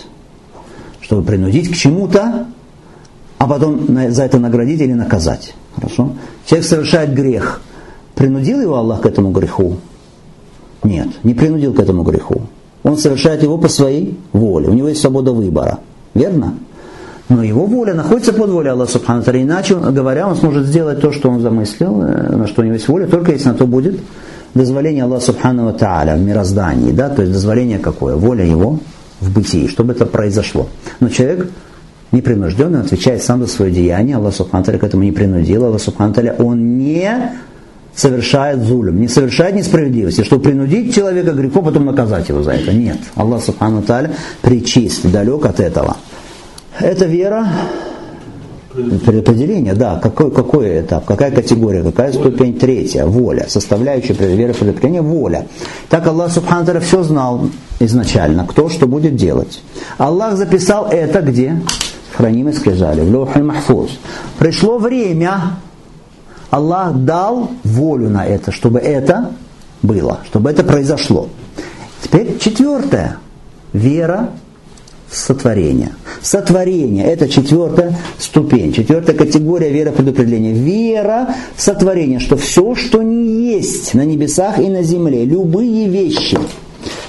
Чтобы принудить к чему-то, а потом за это наградить или наказать. Хорошо? Человек совершает грех. Принудил его Аллах к этому греху? Нет, не принудил к этому греху. Он совершает его по своей воле. У него есть свобода выбора. Верно? Но его воля находится под волей Аллаха Субхану ва Тааля. Иначе говоря, он сможет сделать то, что он замыслил, на что у него есть воля, только если на то будет дозволение Аллаха Субхану ва Тааля в мироздании. Да? То есть дозволение какое? Воля его в бытии, чтобы это произошло. Но человек... непринужденно отвечает сам за свое деяние. Аллах Субхану Тааля к этому не принудил. Аллах Субхану Тааля, он не совершает зулюм, не совершает несправедливости, чтобы принудить человека к греху, потом наказать его за это. Нет. Аллах Субхану Тааля пречист, далек от этого. Это вера предопределения. Да, какой, какой этап, какая категория, какая ступень? Третья. Воля. Составляющая веры предопределения — воля. Так Аллах Субхану Тааля все знал изначально, кто что будет делать. Аллах записал это где? Хранимы скрижали, в лаухи аль-махфуз. Пришло время, Аллах дал волю на это, чтобы это было, чтобы это произошло. Теперь четвертое. Вера в сотворение. Сотворение — это четвертая ступень, четвертая категория веры предопределения. Вера в сотворение, что все, что не есть на небесах и на земле, любые вещи,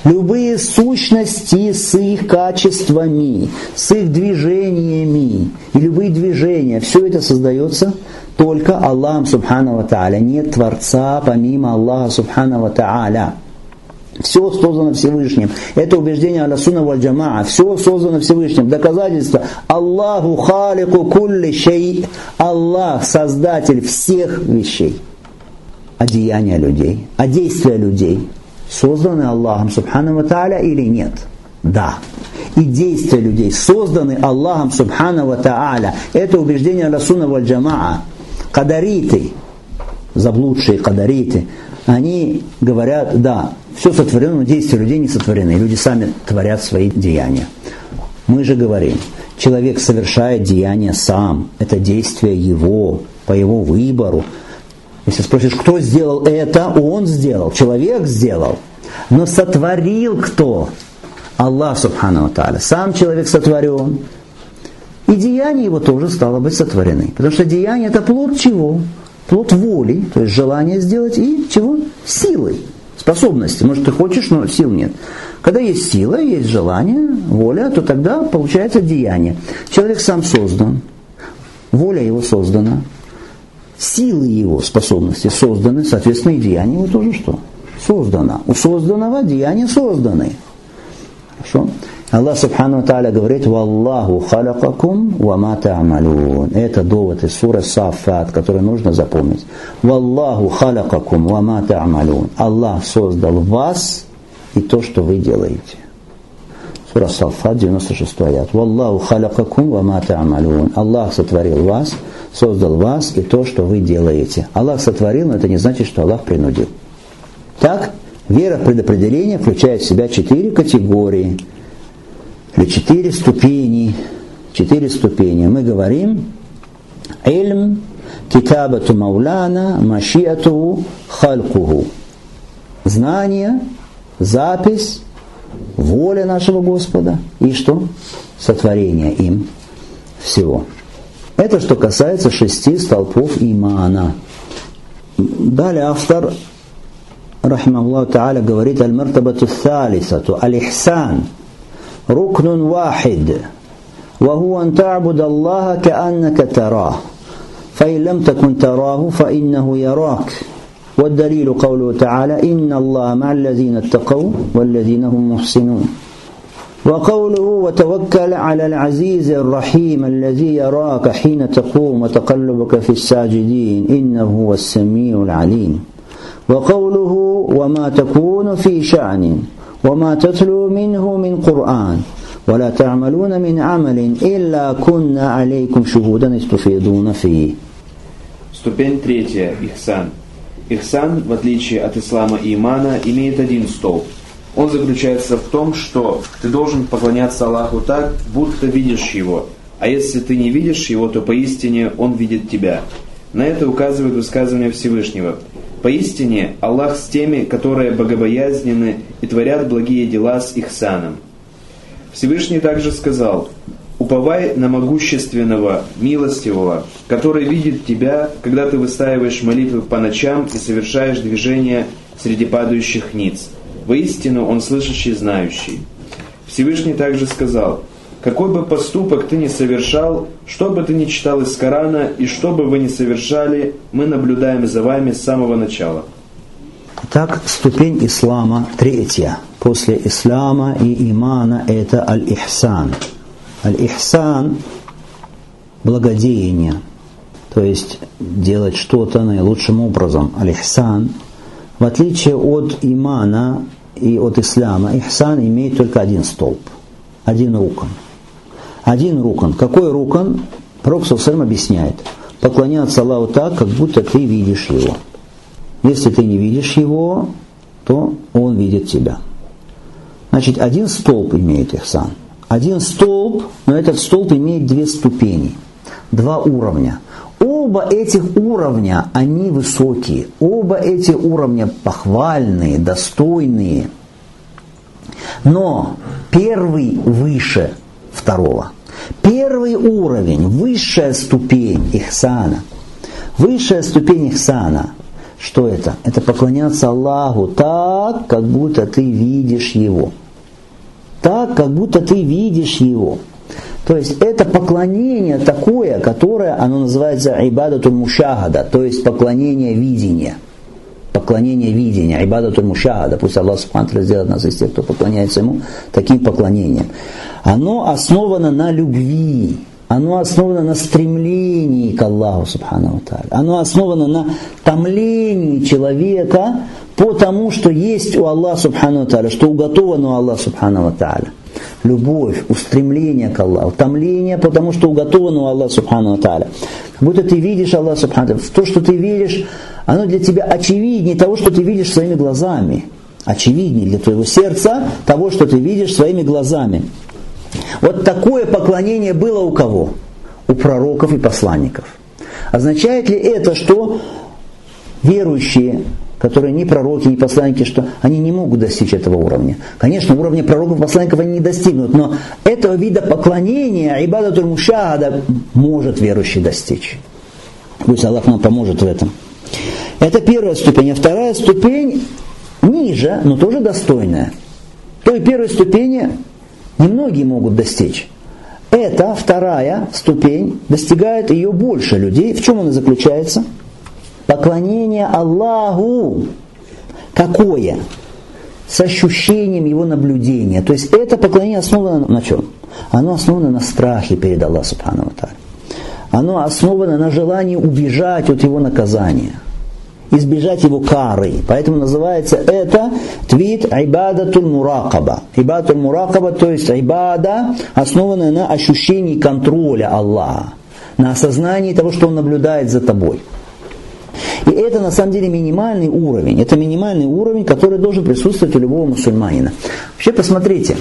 любые сущности с их качествами, с их движениями, и любые движения, все это создается только Аллахом Субхану ва Тааля. Нет Творца помимо Аллаха Субхану ва Тааля. Все создано Всевышним. Это убеждение Аль-Сунна валь-Джамаа. Все создано Всевышним. Доказательство. Аллаху халику кулли шей. Аллах создатель всех вещей. Одеяния людей, а действия людей созданы Аллахом Субхану ва Тааля или нет? Да. И действия людей созданы Аллахом Субхану ва Тааля. Это убеждение Аль-Сунна валь-Джамаа. Кадариты, заблудшие кадариты, они говорят, да, все сотворено, но действия людей не сотворены. Люди сами творят свои деяния. Мы же говорим, человек совершает деяния сам. Это действие его, по его выбору. Если спросишь, кто сделал это, он сделал, человек сделал. Но сотворил кто? Аллах Субхану ва Тааля. Сам человек сотворен. И деяния его тоже, стало быть, сотворены. Потому что деяние – это плод чего? Плод воли, то есть желание сделать и чего? Силы, способности. Может, ты хочешь, но сил нет. Когда есть сила, есть желание, воля, то тогда получается деяние. Человек сам создан, воля его создана, силы его, способности созданы, соответственно, и деяние его тоже что? Создано. У созданного деяния созданы. Хорошо? Аллах Субхану ва Тааля говорит: «Валлаху халякакум ва ма та'амалюн». Это довод из суры Саффат, который нужно запомнить. «Валлаху халякакум ва ма та'амалюн». Аллах создал вас и то, что вы делаете. Сура Саффат, девяносто шестой аят. «Валлаху халякакум ва ма та'амалюн». Аллах сотворил вас, создал вас и то, что вы делаете. Аллах сотворил, но это не значит, что Аллах принудил. Так, вера в предопределение включает в себя четыре категории. Четыре ступени. Четыре ступени. Мы говорим «Ильм китабату мауляна машиату халькуху». Знание, запись, воля нашего Господа и что? Сотворение им всего. Это что касается шести столпов имана. Далее автор рахима Аллаху Та'аля говорит «Аль-мартабату th-thalithatu аль-ихсан». ركن واحد وهو أن تعبد الله كأنك تراه فإن لم تكن تراه فإنه يراك والدليل قوله تعالى إن الله مع الذين اتقوا والذين هم محسنون وقوله وتوكل على العزيز الرحيم الذي يراك حين تقوم وتقلبك في الساجدين إنه هو السميع العليم وقوله وما تكون في شأن وما تتلو منه من قرآن ولا تعملون من عمل إلا كنا عليكم شهودا تفيضون فيه. Ступень третья. Ихсан. Ихсан, в отличие от ислама и имана, имеет один столб. Он заключается в том, что ты должен поклоняться Аллаху так, будто видишь его, а если ты не видишь его, то поистине он видит тебя. На это указывает высказывание Всевышнего. Поистине, Аллах с теми, которые богобоязнены и творят благие дела с Ихсаном. Всевышний также сказал: «Уповай на могущественного, милостивого, который видит тебя, когда ты выстаиваешь молитвы по ночам и совершаешь движения среди падающих ниц. Воистину, он слышащий, знающий». Всевышний также сказал: «Какой бы поступок ты ни совершал, что бы ты ни читал из Корана, и что бы вы ни совершали, мы наблюдаем за вами с самого начала». Так, ступень ислама третья. После ислама и имана это аль-ихсан. Аль-ихсан – благодеяние, то есть делать что-то наилучшим образом. Аль-ихсан, в отличие от имана и от ислама, ихсан имеет только один столб, один рукан. Один рукан. Какой рукан? Пророк саллаллаху алейхи ва саллям объясняет. Поклоняться Аллаху так, как будто ты видишь его. Если ты не видишь его, то он видит тебя. Значит, один столб имеет ихсан. Один столб, но этот столб имеет две ступени, два уровня. Оба этих уровня, они высокие. Оба эти уровня похвальные, достойные. Но первый выше второго. Первый уровень, высшая ступень ихсана. Высшая ступень ихсана. Что это? Это поклоняться Аллаху так, как будто ты видишь его. Так, как будто ты видишь его. То есть это поклонение такое, которое, оно называется ибадату мушахада, то есть поклонение видения. поклонение видения, ибадатуль мушахада, пусть Аллах субхана ва тааля сделает нас из тех, кто поклоняется ему таким поклонением. Оно основано на любви, оно основано на стремлении к Аллаху субхана ва тааля, оно основано на томлении человека по тому, что есть у Аллаха субхана ва тааля, что уготовано у Аллаха субхана ва тааля. Любовь, устремление к Аллаху, томление, потому что уготовано у Аллаха субхана ва тааля. Как будто ты видишь Аллаха субхана ва тааля, то, что ты веришь, оно для тебя очевиднее того, что ты видишь своими глазами. Очевиднее для твоего сердца того, что ты видишь своими глазами. Вот такое поклонение было у кого? У пророков и посланников. Означает ли это, что верующие, которые не пророки, не посланники, что они не могут достичь этого уровня? Конечно, уровня пророков и посланников они не достигнут, но этого вида поклонения, ибадатуль мушахада, может верующий достичь. Пусть Аллах нам поможет в этом. Это первая ступень. А вторая ступень ниже, но тоже достойная. Той первой ступени немногие могут достичь. Эта вторая ступень, достигает ее больше людей. В чем она заключается? Поклонение Аллаху. Какое? С ощущением его наблюдения. То есть это поклонение основано на чем? Оно основано на страхе перед Аллахом субхану ва тааля. Оно основано на желании убежать от его наказания, избежать его кары. Поэтому называется это твид айбадатуль муракаба. Айбадатуль муракаба, то есть айбада, основанная на ощущении контроля Аллаха, на осознании того, что Он наблюдает за тобой. И это на самом деле минимальный уровень. Это минимальный уровень, который должен присутствовать у любого мусульманина. Вообще посмотрите,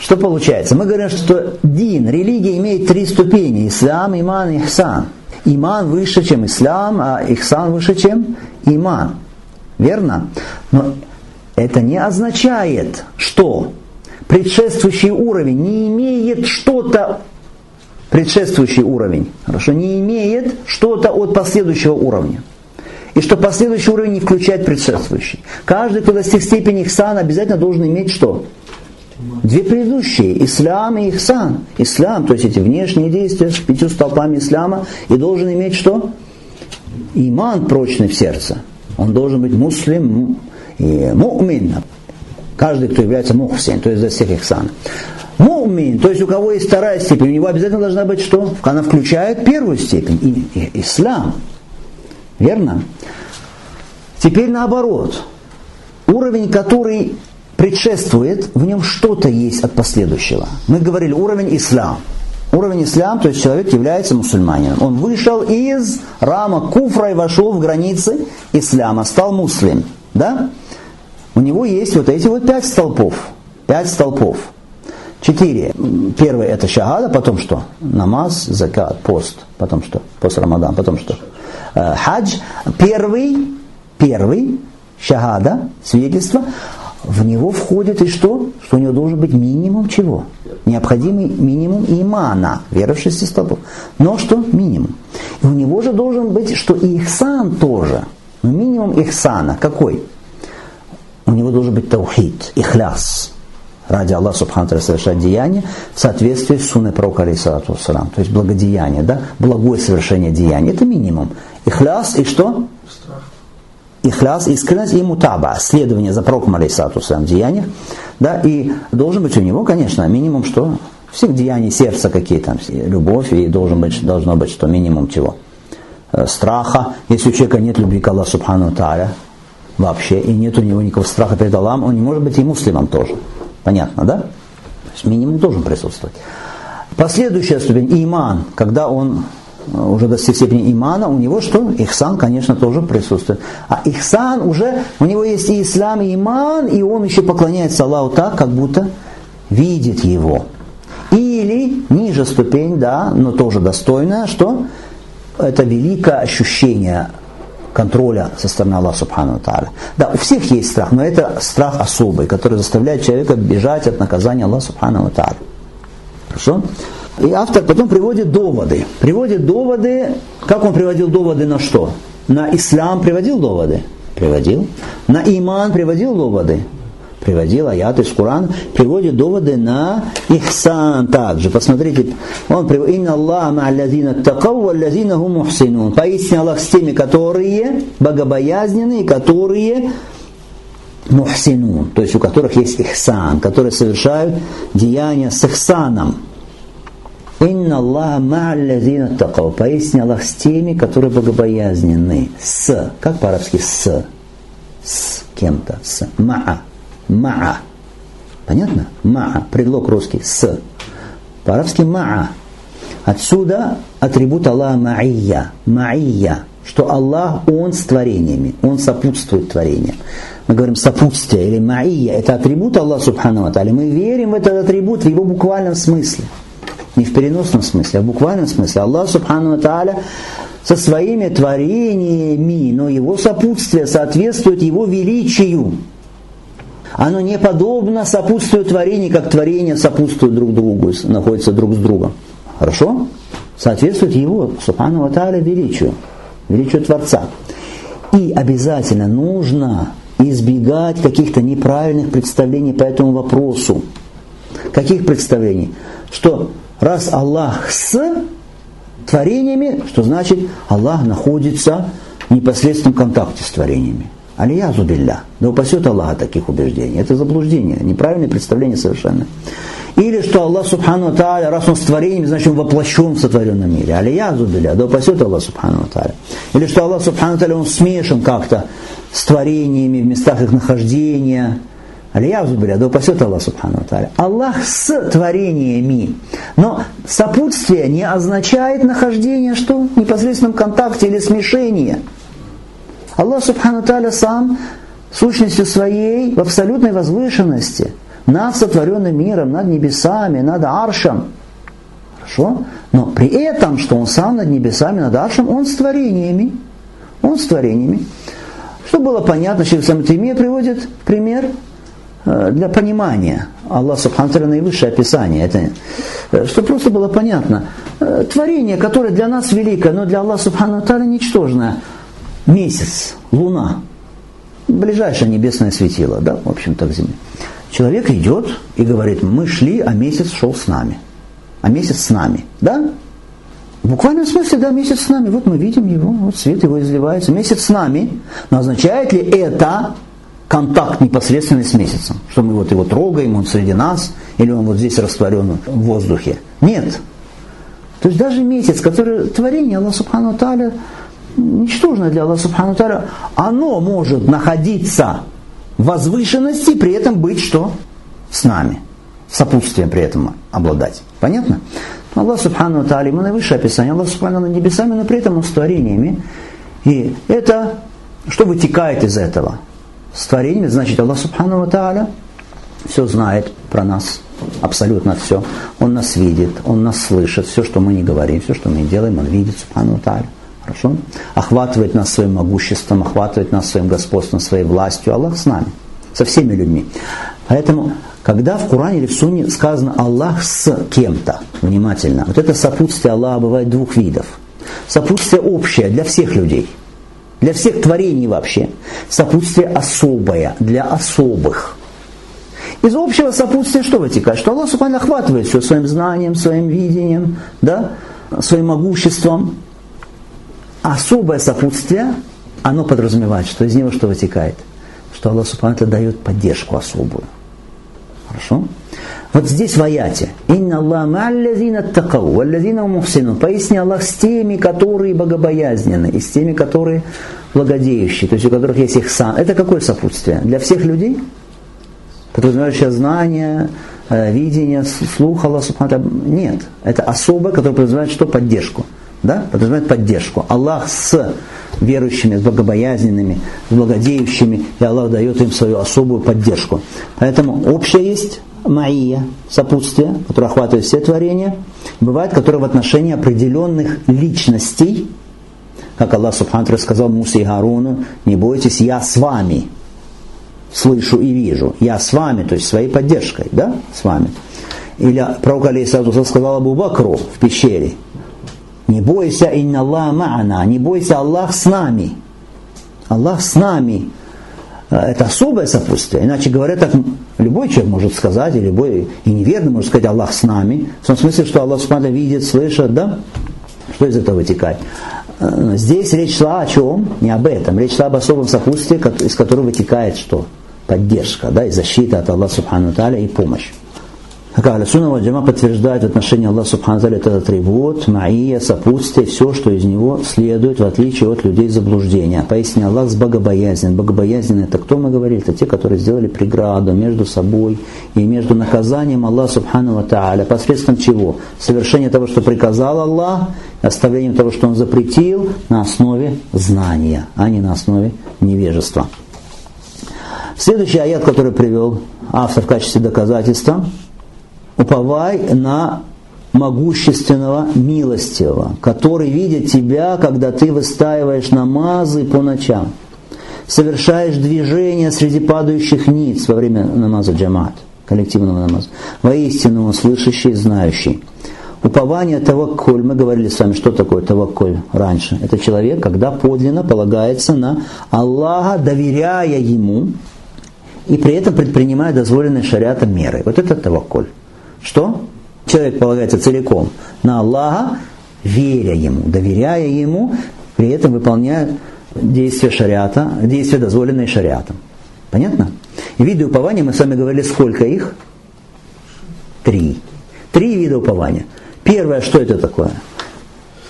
что получается. Мы говорим, что дин, религия имеет три ступени. Ислам, иман и ихсан. Иман выше, чем ислам, а ихсан выше, чем иман. Верно? Но это не означает, что предшествующий уровень не имеет что-то... Предшествующий уровень, хорошо, не имеет что-то от последующего уровня. И что последующий уровень не включает предшествующий. Каждый, кто достиг степени ихсан, обязательно должен иметь что? Две предыдущие, ислам и ихсан. Ислам, то есть эти внешние действия с пятью столпами ислама, и должен иметь что? Иман прочный в сердце. Он должен быть муслим и му'мин. Каждый, кто является мухсин, то есть достиг ихсана. Мумин, то есть у кого есть вторая степень, у него обязательно должна быть что? Она включает первую степень, и, и, ислам. Верно? Теперь наоборот. Уровень, который предшествует, в нем что-то есть от последующего. Мы говорили уровень ислам. Уровень ислам, то есть человек является мусульманином. Он вышел из рамок куфра и вошел в границы ислама, стал муслим. Да? У него есть вот эти вот пять столпов. Пять столпов. Четыре. Первый это шахада, потом что? Намаз, закат, пост, потом что? Пост Рамадан, потом что? Хадж. Первый, первый, шахада, свидетельство, в него входит и что? Что у него должен быть минимум чего? Необходимый минимум имана, вера в шести столпов. Но что? Минимум. И у него же должен быть, что и ихсан тоже. Но минимум ихсана какой? У него должен быть таухид, ихляс. Ради Аллаха субхану ва тааля совершать деяния в соответствии с сунной пророка алейхиссалату вассалам. То есть благодеяние, да? Благое совершение деяния. Это минимум. Ихляс и что? Ихляс, искренность и мутаба. Следование за пророком алейхиссалату вассалам в деяниях. Да? И должен быть у него, конечно, минимум что? Все деяния сердца какие там. Любовь и должен быть, должно быть что? Минимум чего? Страха. Если у человека нет любви к Аллаху субхану ва тааля вообще, и нет у него никакого страха перед Аллахом, он не может быть и муслимом тоже. Понятно, да? То есть минимум должен присутствовать. Последующая ступень, иман, когда он уже достиг степени имана, у него что? Ихсан, конечно, тоже присутствует. А ихсан уже, у него есть и ислам, и иман, и он еще поклоняется Аллаху так, как будто видит его. Или ниже ступень, да, но тоже достойная, что? Это великое ощущение контроля со стороны Аллаха субхану ва тааля. Да, у всех есть страх, но это страх особый, который заставляет человека бежать от наказания Аллаха субхану ва тааля. Хорошо? И автор потом приводит доводы. Приводит доводы, как он приводил доводы на что? На ислам приводил доводы? Приводил. На иман приводил доводы? приводил аят из Корана, приводит доводы на ихсан также. Посмотрите, он приводит: «Инна Аллаха ма'а лазина аттакау, ва лазина хум мухсинун». Поистине Аллах с теми, которые богобоязненные, которые мухсинун, то есть у которых есть ихсан, которые совершают деяния с ихсаном. «Инна Аллаха ма'а лазина аттакау». Поистине Аллах с теми, которые богобоязненные. С, как по-арабски с, с кем-то, с ма'а. Ма'а. Понятно? Ма'а. Предлог русский. С. По-арабски ма'а. Отсюда атрибут Аллаха ма'ия. Ма'ия. Что Аллах, Он с творениями. Он сопутствует творениям. Мы говорим сопутствие или ма'ия. Это атрибут Аллаха субхану ва тааля. Мы верим в этот атрибут в его буквальном смысле. Не в переносном смысле, а в буквальном смысле. Аллах субхану ва тааля со своими творениями, но его сопутствие соответствует его величию. Оно не подобно сопутствию творений, как творения сопутствуют друг другу, находятся друг с другом. Хорошо? Соответствует его, субхану ва тааля, величию, величию Творца. И обязательно нужно избегать каких-то неправильных представлений по этому вопросу. Каких представлений? Что раз Аллах с творениями, что значит Аллах находится в непосредственном контакте с творениями. Алиязу билля. Да упасет Аллах от таких убеждений. Это заблуждение, неправильное представление совершенно. Или что Аллах субхану ва тааля, раз он с творением, значит он воплощен в сотворенном мире. Алиязу билля. Да упасет Аллах субхану ва тааля. Или что Аллах субхану ва тааля, он смешан как-то с творениями в местах их нахождения. Алиязу билля. Да упасет Аллах субхану ва тааля. Аллах с творениями. Но сопутствие не означает нахождение, что в непосредственном контакте или смешении. Аллах субхану ва тааля сам сущностью своей в абсолютной возвышенности над сотворенным миром, над небесами, над аршем. Хорошо? Но при этом, что он сам над небесами, над аршем, он с творениями. Он с творениями. Что было понятно, Шейх Ибн Таймия приводит пример для понимания. Аллах субхану ва тааля наивысшее описание. Это, что просто было понятно. Творение, которое для нас великое, но для Аллаха субхану ва тааля ничтожное. Месяц, луна, ближайшее небесное светило, да, в общем-то, к Земле. Человек идет и говорит: мы шли, а месяц шел с нами. А месяц с нами, да? В буквальном смысле, да, месяц с нами. Вот мы видим его, вот свет его изливается. Месяц с нами. Но означает ли это контакт непосредственный с месяцем? Что мы вот его трогаем, он среди нас, или он вот здесь растворен в воздухе? Нет. То есть даже месяц, который творение Аллаха субхану ва тааля, ничтожное для Аллаха субхану ва тааля, оно может находиться в возвышенности, при этом быть что? С нами. Сопутствием при этом обладать. Понятно? Аллах субхану ва тааля, ему наивысшее описание. Аллах субхану ва тааля над небесами, но при этом он с творениями. И это, что вытекает из этого? С творениями, значит, Аллах субхану ва тааля все знает про нас. Абсолютно все. Он нас видит, он нас слышит. Все, что мы не говорим, все, что мы не делаем, он видит, субхану ва тааля. Хорошо? Охватывает нас своим могуществом, охватывает нас своим господством, своей властью. Аллах с нами, со всеми людьми. Поэтому, когда в Коране или в Сунне сказано «Аллах с кем-то», внимательно, вот это сопутствие Аллаха бывает двух видов. Сопутствие общее для всех людей, для всех творений вообще. Сопутствие особое для особых. Из общего сопутствия что вытекает? Что Аллах субхану охватывает все своим знанием, своим видением, да? Своим могуществом. Особое сопутствие, оно подразумевает, что из него что вытекает? Что Аллах субхану ва тааля дает поддержку особую. Хорошо? Вот здесь в аяте. «Инна Аллаха ма'а лазина аттакау, ва лазина хум мухсинун». Поясни Аллах с теми, которые богобоязнены, и с теми, которые благодеющие, то есть у которых есть ихсан. Это какое сопутствие? Для всех людей? Подразумевающее знание, видение, слух Аллаха субхану ва тааля? Нет. Это особое, которое подразумевает что? Поддержку. Да? Подразумевает поддержку. Аллах с верующими, с богобоязненными, с благодеющими, и Аллах дает им свою особую поддержку. Поэтому общее есть маия, сопутствие, которое охватывает все творения. Бывает, которое в отношении определенных личностей, как Аллах субхану ва тааля сказал Мусе и Гаруну: не бойтесь, я с вами, слышу и вижу. Я с вами, то есть своей поддержкой, да, с вами. Или пророк алейхиссалату вассалам сказал Абу Бакру в пещере: не бойся, инна Аллаха ма'ана, не бойся, Аллах с нами. Аллах с нами. Это особое сопутствие. Иначе говоря, так любой человек может сказать, и любой, и неверный может сказать: Аллах с нами. В том смысле, что Аллах Субхану видит, слышит, да? Что из этого вытекает? Здесь речь шла о чем? Не об этом. Речь шла об особом сопутствии, из которого вытекает что? Поддержка, да, и защита от Аллаха Субхану Тааля и помощь. Как Аль-Сунна валь-Джама подтверждает в отношении Аллаха Субхану Тааля этот атрибут, маия, сопутствие, все, что из него следует, в отличие от людей заблуждения. Поясни, Аллах с богобоязнен. Богобоязнен — это кто, мы говорили? Это те, которые сделали преграду между собой и между наказанием Аллаха Субхану Тааля. Посредством чего? Совершение того, что приказал Аллах, оставлением того, что Он запретил, на основе знания, а не на основе невежества. Следующий аят, который привел автор в качестве доказательства: уповай на могущественного, милостивого, который видит тебя, когда ты выстаиваешь намазы по ночам, совершаешь движения среди падающих ниц во время намаза джамаат, коллективного намаза. Воистину он слышащий, знающий. Упование таваккуль. Мы говорили с вами, что такое таваккуль раньше. Это человек, когда подлинно полагается на Аллаха, доверяя Ему, и при этом предпринимая дозволенные шариатом меры. Вот это таваккуль. Что? Человек полагается целиком на Аллаха, веря Ему, доверяя Ему, при этом выполняя действия шариата, действия, дозволенные шариатом. Понятно? И виды упования, мы с вами говорили, сколько их? Три. Три вида упования. Первое, что это такое?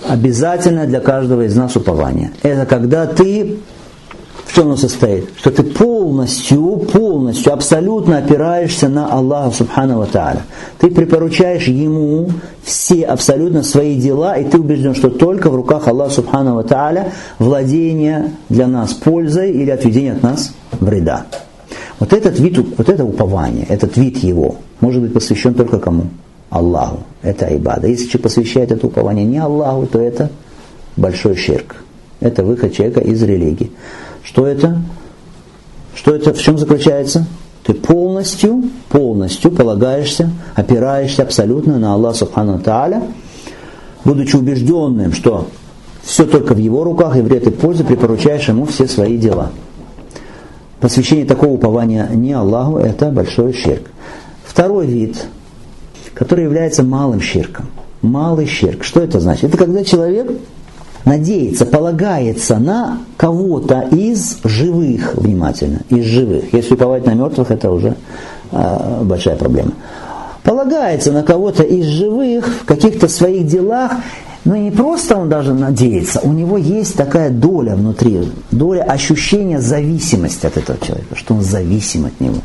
Обязательное для каждого из нас упование. Это когда ты... В чем оно состоит? Что ты полностью, полностью, абсолютно опираешься на Аллаха Субхану ва Тааля. Ты припоручаешь Ему все абсолютно свои дела, и ты убежден, что только в руках Аллаха Субхану ва Тааля владение для нас пользой или отведение от нас вреда. Вот этот вид, вот это упование, этот вид его, может быть посвящен только кому? Аллаху. Это айбада. Если человек посвящает это упование не Аллаху, то это большой ширк. Это выход человека из религии. Что это? Что это? В чем заключается? Ты полностью, полностью полагаешься, опираешься абсолютно на Аллаха Субхану Тааля, будучи убежденным, что все только в Его руках, и вред и пользу припоручаешь Ему все свои дела. Посвящение такого упования не Аллаху — это большой ширк. Второй вид, который является малым ширком. Малый ширк. Что это значит? Это когда человек надеется, полагается на кого-то из живых, внимательно, из живых. Если уповать на мертвых, это уже э, большая проблема. Полагается на кого-то из живых в каких-то своих делах, но не просто он даже надеется, у него есть такая доля внутри, доля ощущения зависимости от этого человека, что он зависим от него.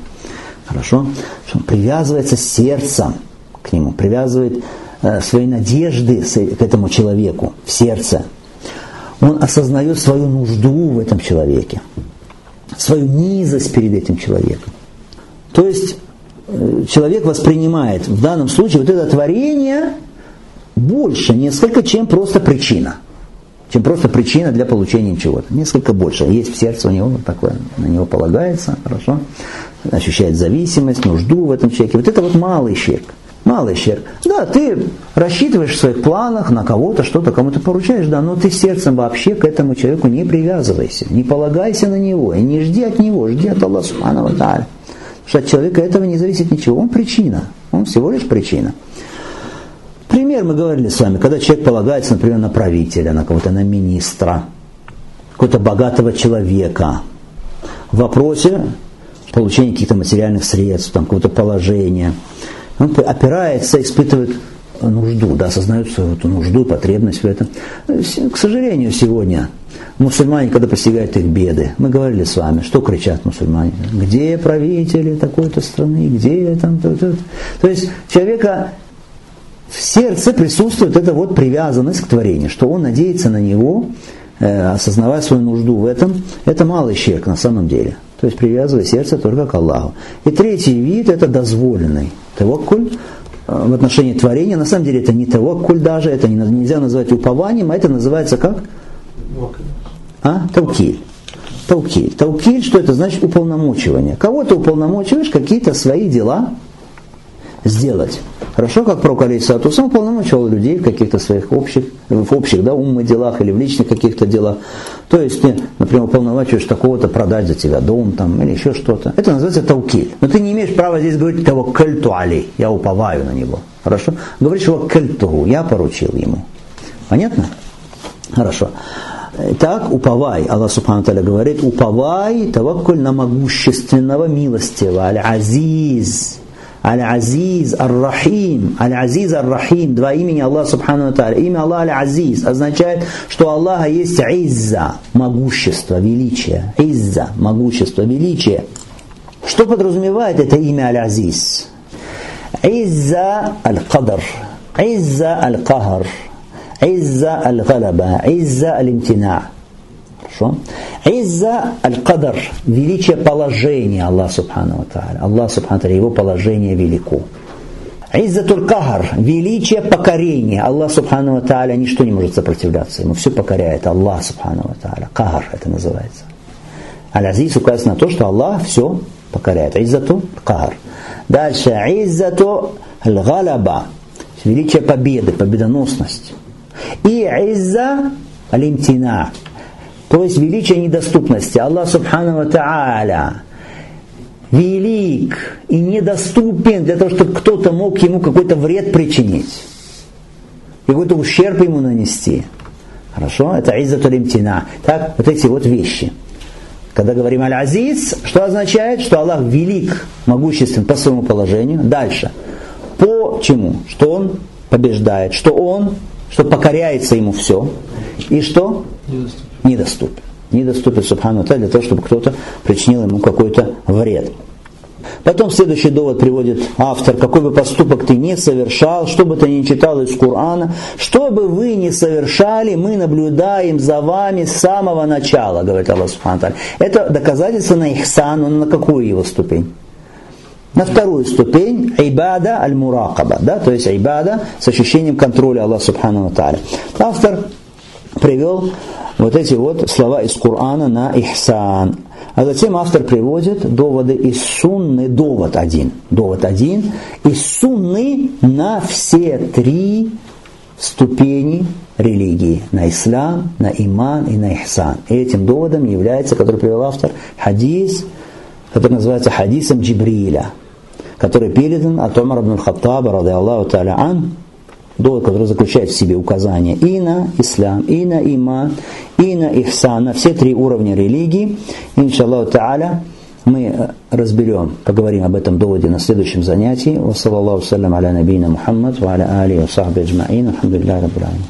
Хорошо? Что он привязывается сердцем к нему, привязывает э, свои надежды к этому человеку в сердце. Он осознает свою нужду в этом человеке, свою низость перед этим человеком. То есть человек воспринимает в данном случае вот это творение больше несколько, чем просто причина. Чем просто причина для получения чего-то. Несколько больше. Есть в сердце у него такое, на него полагается, хорошо. Ощущает зависимость, нужду в этом человеке. Вот это вот малый ширк. Малый ширк. Да, ты рассчитываешь в своих планах на кого-то, что-то кому-то поручаешь, да, но ты сердцем вообще к этому человеку не привязывайся, не полагайся на него и не жди от него, жди от Аллаха Субхану ва Тааля. Потому что от человека этого не зависит ничего. Он причина, он всего лишь причина. Пример мы говорили с вами, когда человек полагается, например, на правителя, на кого-то, на министра, какого-то богатого человека в вопросе получения каких-то материальных средств, там, какого-то положения. Он опирается, испытывает нужду, да, осознает свою эту нужду, потребность в этом. К сожалению, сегодня мусульмане, когда постигают их беды, мы говорили с вами, что кричат мусульмане? Где правители такой-то страны, где там, то, то, то. То есть человека в сердце присутствует эта вот привязанность к творению, что он надеется на него, осознавая свою нужду в этом. Это малый человек на самом деле. То есть привязывая сердце только к Аллаху. И третий вид — это дозволенный таваккуль в отношении творения. На самом деле это не таваккуль даже, это нельзя назвать упованием, а это называется как? А? Таукиль. Таукиль. Таукиль, что это значит? Уполномочивание. Кого-то уполномочиваешь какие-то свои дела сделать. Хорошо, как пророк алейхиссалату вассалям уполномочивал людей в каких-то своих общих, в общих, да, умных делах или в личных каких-то делах. То есть ты, например, уполномочиваешь такого-то продать за тебя дом там, или еще что-то. Это называется таукиль. Но ты не имеешь права здесь говорить «таваккальту алей», я уповаю на него. Хорошо? Говоришь его «кальтуху», я поручил ему. Понятно? Хорошо. Так, уповай, Аллах Субхану Тааля говорит, уповай таваккуль на могущественного милостивого, аль-азиз, аль-азиз, ар-рахим, аль-азиз, ар-рахим, два имени Аллаха Субхану Тааля. Имя Аллаха аль-азиз означает, что Аллаха есть изза, могущество, величие, изза, могущество, величие. Что подразумевает это имя аль-азиз? Изза аль-кадр, изза аль-кахр. Изза аль-галаба, изза аль-имтина. Хорошо? Изза аль-кадр, величие положения Аллаха Субхану Тааля. Аллах Субхану Тааля, его положение велико. Изза туль-кахр, величие покорения. Аллах Субхану Тааля, ничто не может сопротивляться. Ему все покоряет Аллах Субхану Тааля. Кахр это называется. Аль-Азиз указывает на то, что Аллах все покоряет. Изза туль-кахр. Дальше. Изза туль-галаба, величие победы, победоносность. И изза аль-имтина, то есть величие недоступности. Аллах Субхану Тааля велик и недоступен для того, чтобы кто-то мог ему какой-то вред причинить, какой-то ущерб ему нанести. Хорошо? Это изза аль-имтина. Так, вот эти вот вещи. Когда говорим аль-азиз, что означает? Что Аллах велик, могуществен по своему положению. Дальше. Почему? Что Он побеждает, что Он... что покоряется ему все, и что недоступен. Недоступен, Субхану Тааля, для того, чтобы кто-то причинил ему какой-то вред. Потом следующий довод приводит автор. Какой бы поступок ты ни совершал, что бы ты ни читал из Корана, что бы вы ни совершали, мы наблюдаем за вами с самого начала, говорит Аллах Субхану Тааля. Это доказательство на ихсан, он на какую его ступень? На вторую ступень айбада аль-муракаба, да, то есть айбада с ощущением контроля Аллаха Субхану Тааля. Автор привел вот эти вот слова из Корана на ихсан. А затем автор приводит доводы из сунны, довод один. Довод один из сунны на все три ступени религии. На ислам, на иман и на ихсан. И этим доводом является, который привел автор, хадис, который называется хадисом Джибриля, который передан от Умара ибн аль-Хаттаба, ради Аллаху Тааля ан, довод, который заключает в себе указания и на ислам, и на иман, и на ихсан, на все три уровня религии. Иншаллаху Тааля, мы разберем, поговорим об этом доводе на следующем занятии. Ва саллаллаху салям аля набийна Мухаммад, ва аля алихи ва сахби аджмаин, алхамдулиллахи раббил аламин.